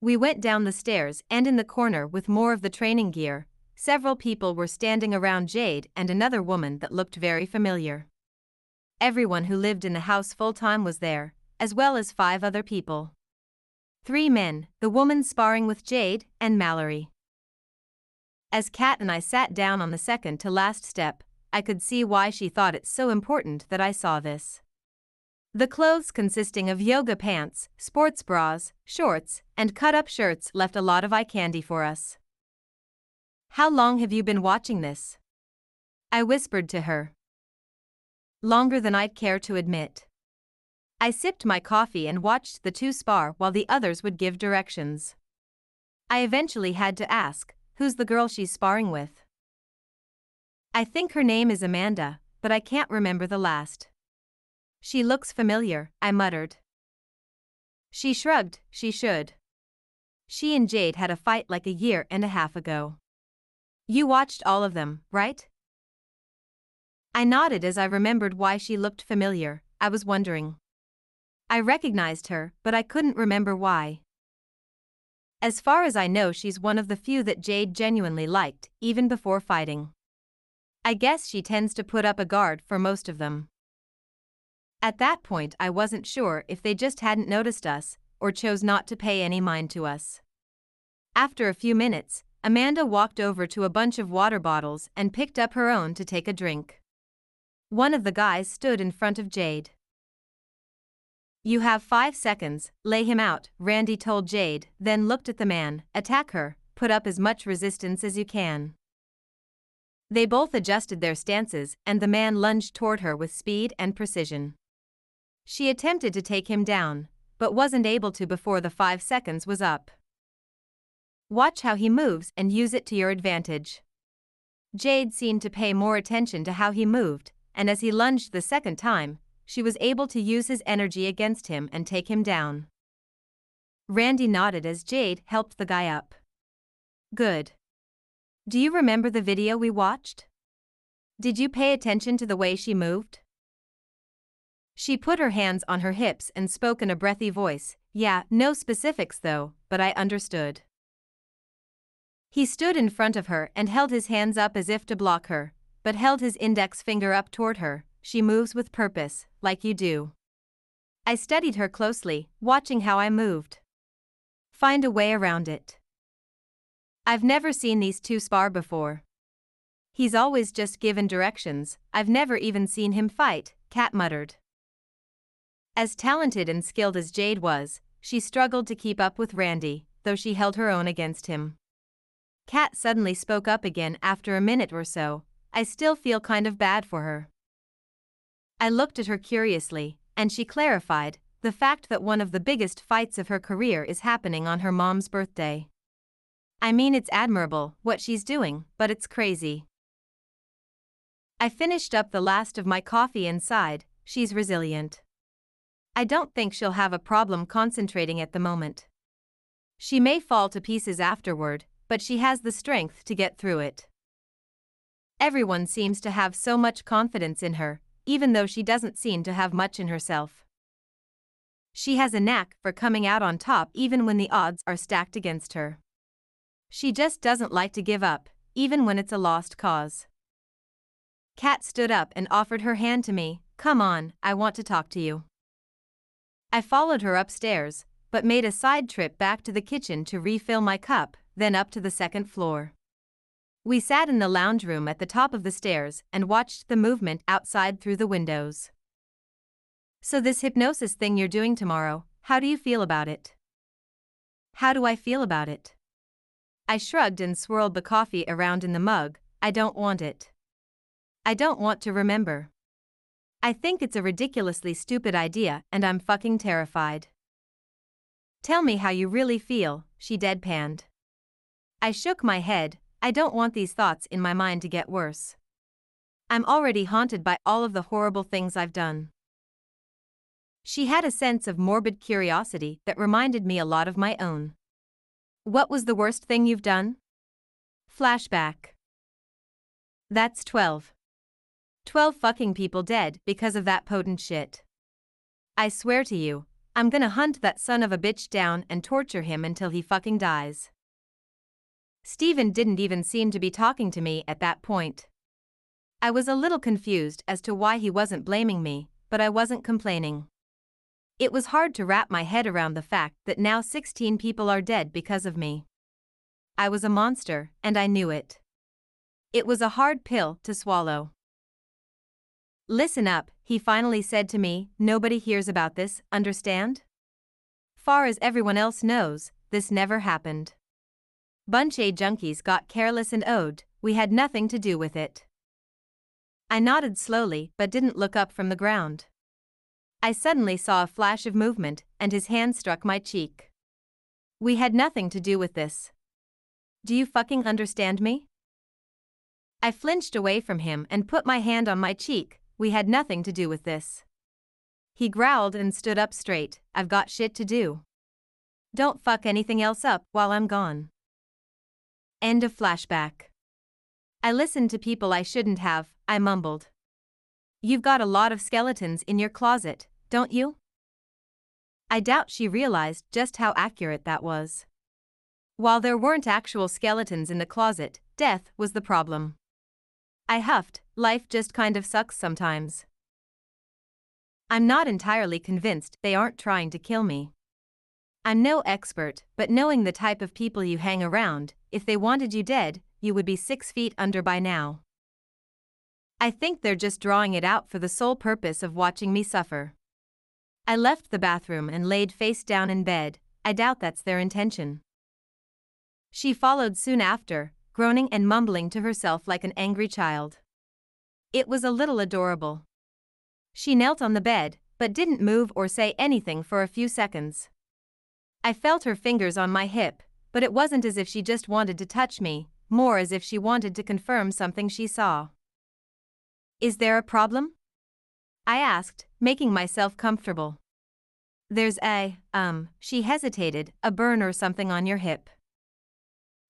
We went down the stairs and in the corner with more of the training gear, several people were standing around Jade and another woman that looked very familiar. Everyone who lived in the house full-time was there, as well as 5 other people. 3 men, the woman sparring with Jade, and Mallory. As Kat and I sat down on the second to last step, I could see why she thought it so important that I saw this. The clothes consisting of yoga pants, sports bras, shorts, and cut-up shirts left a lot of eye candy for us. How long have you been watching this? I whispered to her. Longer than I'd care to admit. I sipped my coffee and watched the 2 spar while the others would give directions. I eventually had to ask, who's the girl she's sparring with? I think her name is Amanda, but I can't remember the last. She looks familiar, I muttered. She shrugged, she should. She and Jade had a fight like a year and a half ago. You watched all of them, right? I nodded as I remembered why she looked familiar, I was wondering. I recognized her, but I couldn't remember why. As far as I know, she's one of the few that Jade genuinely liked, even before fighting. I guess she tends to put up a guard for most of them. At that point, I wasn't sure if they just hadn't noticed us, or chose not to pay any mind to us. After a few minutes, Amanda walked over to a bunch of water bottles and picked up her own to take a drink. One of the guys stood in front of Jade. You have 5 seconds, lay him out, Randy told Jade, then looked at the man, attack her, put up as much resistance as you can. They both adjusted their stances and the man lunged toward her with speed and precision. She attempted to take him down, but wasn't able to before the 5 seconds was up. Watch how he moves and use it to your advantage. Jade seemed to pay more attention to how he moved, and as he lunged the second time, she was able to use his energy against him and take him down. Randy nodded as Jade helped the guy up. Good. Do you remember the video we watched? Did you pay attention to the way she moved? She put her hands on her hips and spoke in a breathy voice, yeah, no specifics though, but I understood. He stood in front of her and held his hands up as if to block her, but held his index finger up toward her. She moves with purpose, like you do. I studied her closely, watching how I moved. Find a way around it. I've never seen these 2 spar before. He's always just given directions, I've never even seen him fight, Kat muttered. As talented and skilled as Jade was, she struggled to keep up with Randy, though she held her own against him. Kat suddenly spoke up again after a minute or so, I still feel kind of bad for her. I looked at her curiously, and she clarified, the fact that one of the biggest fights of her career is happening on her mom's birthday. I mean, it's admirable, what she's doing, but it's crazy. I finished up the last of my coffee and sighed, she's resilient. I don't think she'll have a problem concentrating at the moment. She may fall to pieces afterward, but she has the strength to get through it. Everyone seems to have so much confidence in her, even though she doesn't seem to have much in herself. She has a knack for coming out on top even when the odds are stacked against her. She just doesn't like to give up, even when it's a lost cause. Kat stood up and offered her hand to me, come on, I want to talk to you. I followed her upstairs, but made a side trip back to the kitchen to refill my cup, then up to the second floor. We sat in the lounge room at the top of the stairs and watched the movement outside through the windows. So this hypnosis thing you're doing tomorrow, how do you feel about it? How do I feel about it? I shrugged and swirled the coffee around in the mug, I don't want it. I don't want to remember. I think it's a ridiculously stupid idea and I'm fucking terrified. Tell me how you really feel, she deadpanned. I shook my head. I don't want these thoughts in my mind to get worse. I'm already haunted by all of the horrible things I've done. She had a sense of morbid curiosity that reminded me a lot of my own. What was the worst thing you've done? Flashback. That's 12. 12 fucking people dead because of that potent shit. I swear to you, I'm gonna hunt that son of a bitch down and torture him until he fucking dies. Steven didn't even seem to be talking to me at that point. I was a little confused as to why he wasn't blaming me, but I wasn't complaining. It was hard to wrap my head around the fact that now 16 people are dead because of me. I was a monster, and I knew it. It was a hard pill to swallow. Listen up, he finally said to me, nobody hears about this, understand? Far as everyone else knows, this never happened. Bunch of junkies got careless and owed, we had nothing to do with it. I nodded slowly but didn't look up from the ground. I suddenly saw a flash of movement, and his hand struck my cheek. We had nothing to do with this. Do you fucking understand me? I flinched away from him and put my hand on my cheek, we had nothing to do with this. He growled and stood up straight, I've got shit to do. Don't fuck anything else up while I'm gone. End of flashback. I listened to people I shouldn't have, I mumbled. You've got a lot of skeletons in your closet, don't you? I doubt she realized just how accurate that was. While there weren't actual skeletons in the closet, death was the problem. I huffed, life just kind of sucks sometimes. I'm not entirely convinced they aren't trying to kill me. I'm no expert, but knowing the type of people you hang around, if they wanted you dead, you would be 6 feet under by now. I think they're just drawing it out for the sole purpose of watching me suffer. I left the bathroom and laid face down in bed, I doubt that's their intention. She followed soon after, groaning and mumbling to herself like an angry child. It was a little adorable. She knelt on the bed, but didn't move or say anything for a few seconds. I felt her fingers on my hip, but it wasn't as if she just wanted to touch me, more as if she wanted to confirm something she saw. Is there a problem? I asked, making myself comfortable. There's a, she hesitated, a burn or something on your hip.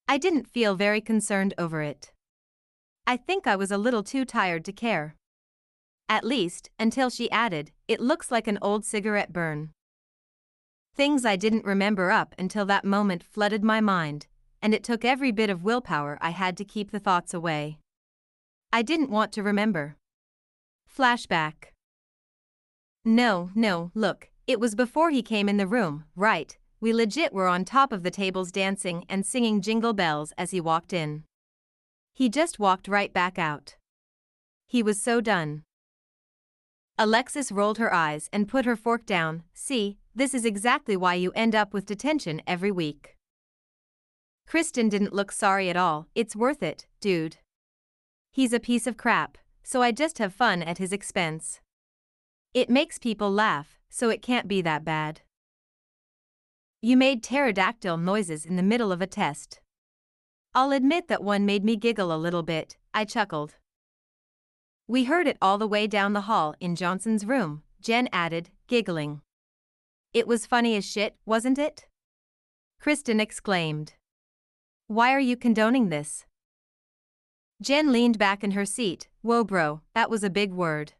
I didn't feel very concerned over it. I think I was a little too tired to care. At least, until she added, it looks like an old cigarette burn. Things I didn't remember up until that moment flooded my mind, and it took every bit of willpower I had to keep the thoughts away. I didn't want to remember. Flashback. No, look, it was before he came in the room, right? We legit were on top of the tables dancing and singing Jingle Bells as he walked in. He just walked right back out. He was so done. Alexis rolled her eyes and put her fork down, see, this is exactly why you end up with detention every week. Kristen didn't look sorry at all, it's worth it, dude. He's a piece of crap, so I just have fun at his expense. It makes people laugh, so it can't be that bad. You made pterodactyl noises in the middle of a test. I'll admit that one made me giggle a little bit, I chuckled. We heard it all the way down the hall in Johnson's room, Jen added, giggling. It was funny as shit, wasn't it? Kristen exclaimed. Why are you condoning this? Jen leaned back in her seat, whoa bro, that was a big word.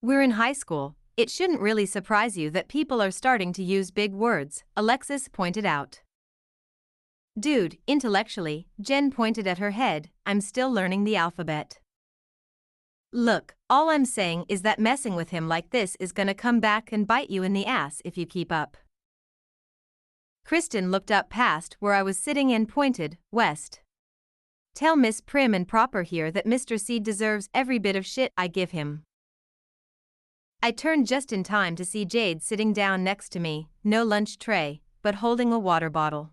We're in high school, it shouldn't really surprise you that people are starting to use big words, Alexis pointed out. Dude, intellectually, Jen pointed at her head, I'm still learning the alphabet. Look, all I'm saying is that messing with him like this is gonna come back and bite you in the ass if you keep up. Kristen looked up past where I was sitting and pointed, west. Tell Miss Prim and Proper here that Mr. C deserves every bit of shit I give him. I turned just in time to see Jade sitting down next to me, no lunch tray, but holding a water bottle.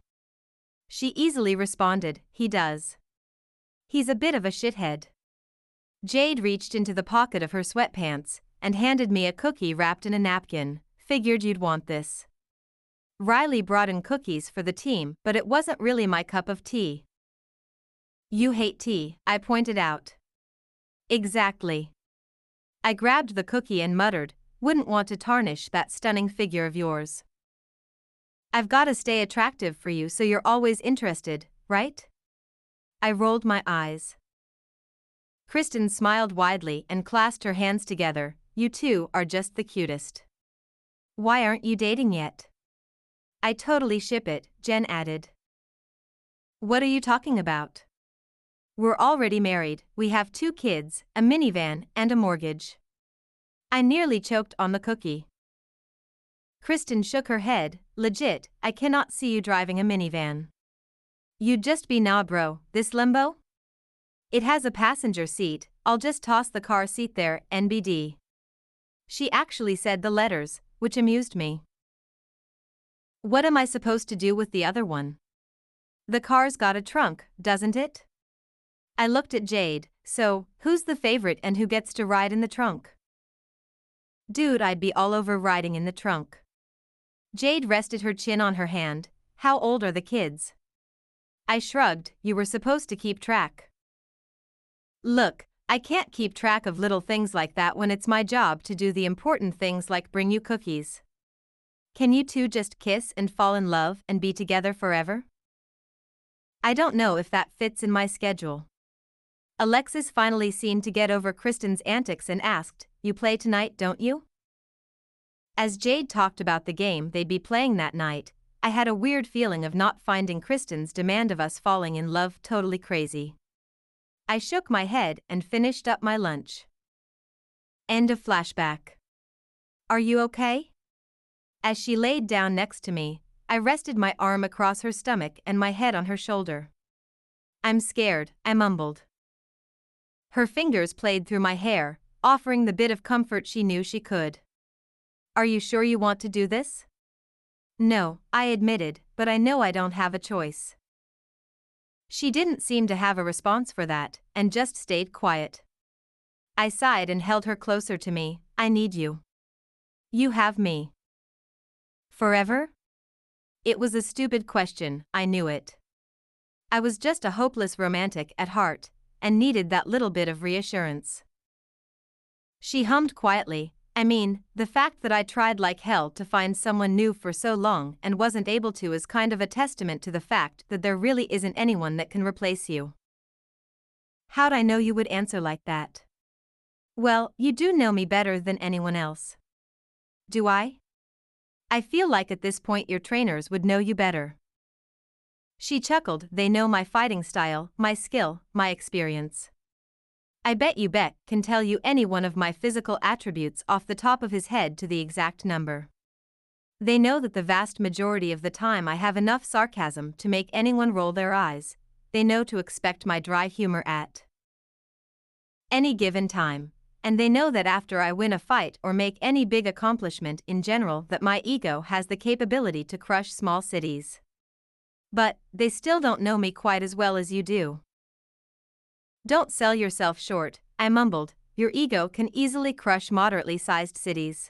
She easily responded, he does. He's a bit of a shithead. Jade reached into the pocket of her sweatpants and handed me a cookie wrapped in a napkin, figured you'd want this. Riley brought in cookies for the team, but it wasn't really my cup of tea. You hate tea, I pointed out. Exactly. I grabbed the cookie and muttered, wouldn't want to tarnish that stunning figure of yours. I've gotta stay attractive for you so you're always interested, right? I rolled my eyes. Kristen smiled widely and clasped her hands together. You two are just the cutest. Why aren't you dating yet? I totally ship it, Jen added. What are you talking about? We're already married, we have 2 kids, a minivan, and a mortgage. I nearly choked on the cookie. Kristen shook her head. Legit, I cannot see you driving a minivan. You'd just be nah bro, this limbo? It has a passenger seat, I'll just toss the car seat there, NBD. She actually said the letters, which amused me. What am I supposed to do with the other one? The car's got a trunk, doesn't it? I looked at Jade. So, who's the favorite and who gets to ride in the trunk? Dude, I'd be all over riding in the trunk. Jade rested her chin on her hand. How old are the kids? I shrugged. You were supposed to keep track. Look, I can't keep track of little things like that when it's my job to do the important things like bring you cookies. Can you two just kiss and fall in love and be together forever? I don't know if that fits in my schedule. Alexis finally seemed to get over Kristen's antics and asked, you play tonight, don't you? As Jade talked about the game they'd be playing that night, I had a weird feeling of not finding Kristen's demand of us falling in love totally crazy. I shook my head and finished up my lunch. End of flashback. Are you okay? As she laid down next to me, I rested my arm across her stomach and my head on her shoulder. I'm scared, I mumbled. Her fingers played through my hair, offering the bit of comfort she knew she could. Are you sure you want to do this? No, I admitted, but I know I don't have a choice. She didn't seem to have a response for that, and just stayed quiet. I sighed and held her closer to me. I need you. You have me. Forever? It was a stupid question, I knew it. I was just a hopeless romantic at heart, and needed that little bit of reassurance. She hummed quietly. I mean, the fact that I tried like hell to find someone new for so long and wasn't able to is kind of a testament to the fact that there really isn't anyone that can replace you. How'd I know you would answer like that? Well, you do know me better than anyone else. Do I? I feel like at this point your trainers would know you better. She chuckled. They know my fighting style, my skill, my experience. I bet you Beck can tell you any one of my physical attributes off the top of his head to the exact number. They know that the vast majority of the time I have enough sarcasm to make anyone roll their eyes. They know to expect my dry humor at any given time. And they know that after I win a fight or make any big accomplishment in general that my ego has the capability to crush small cities. But they still don't know me quite as well as you do. Don't sell yourself short, I mumbled. Your ego can easily crush moderately sized cities.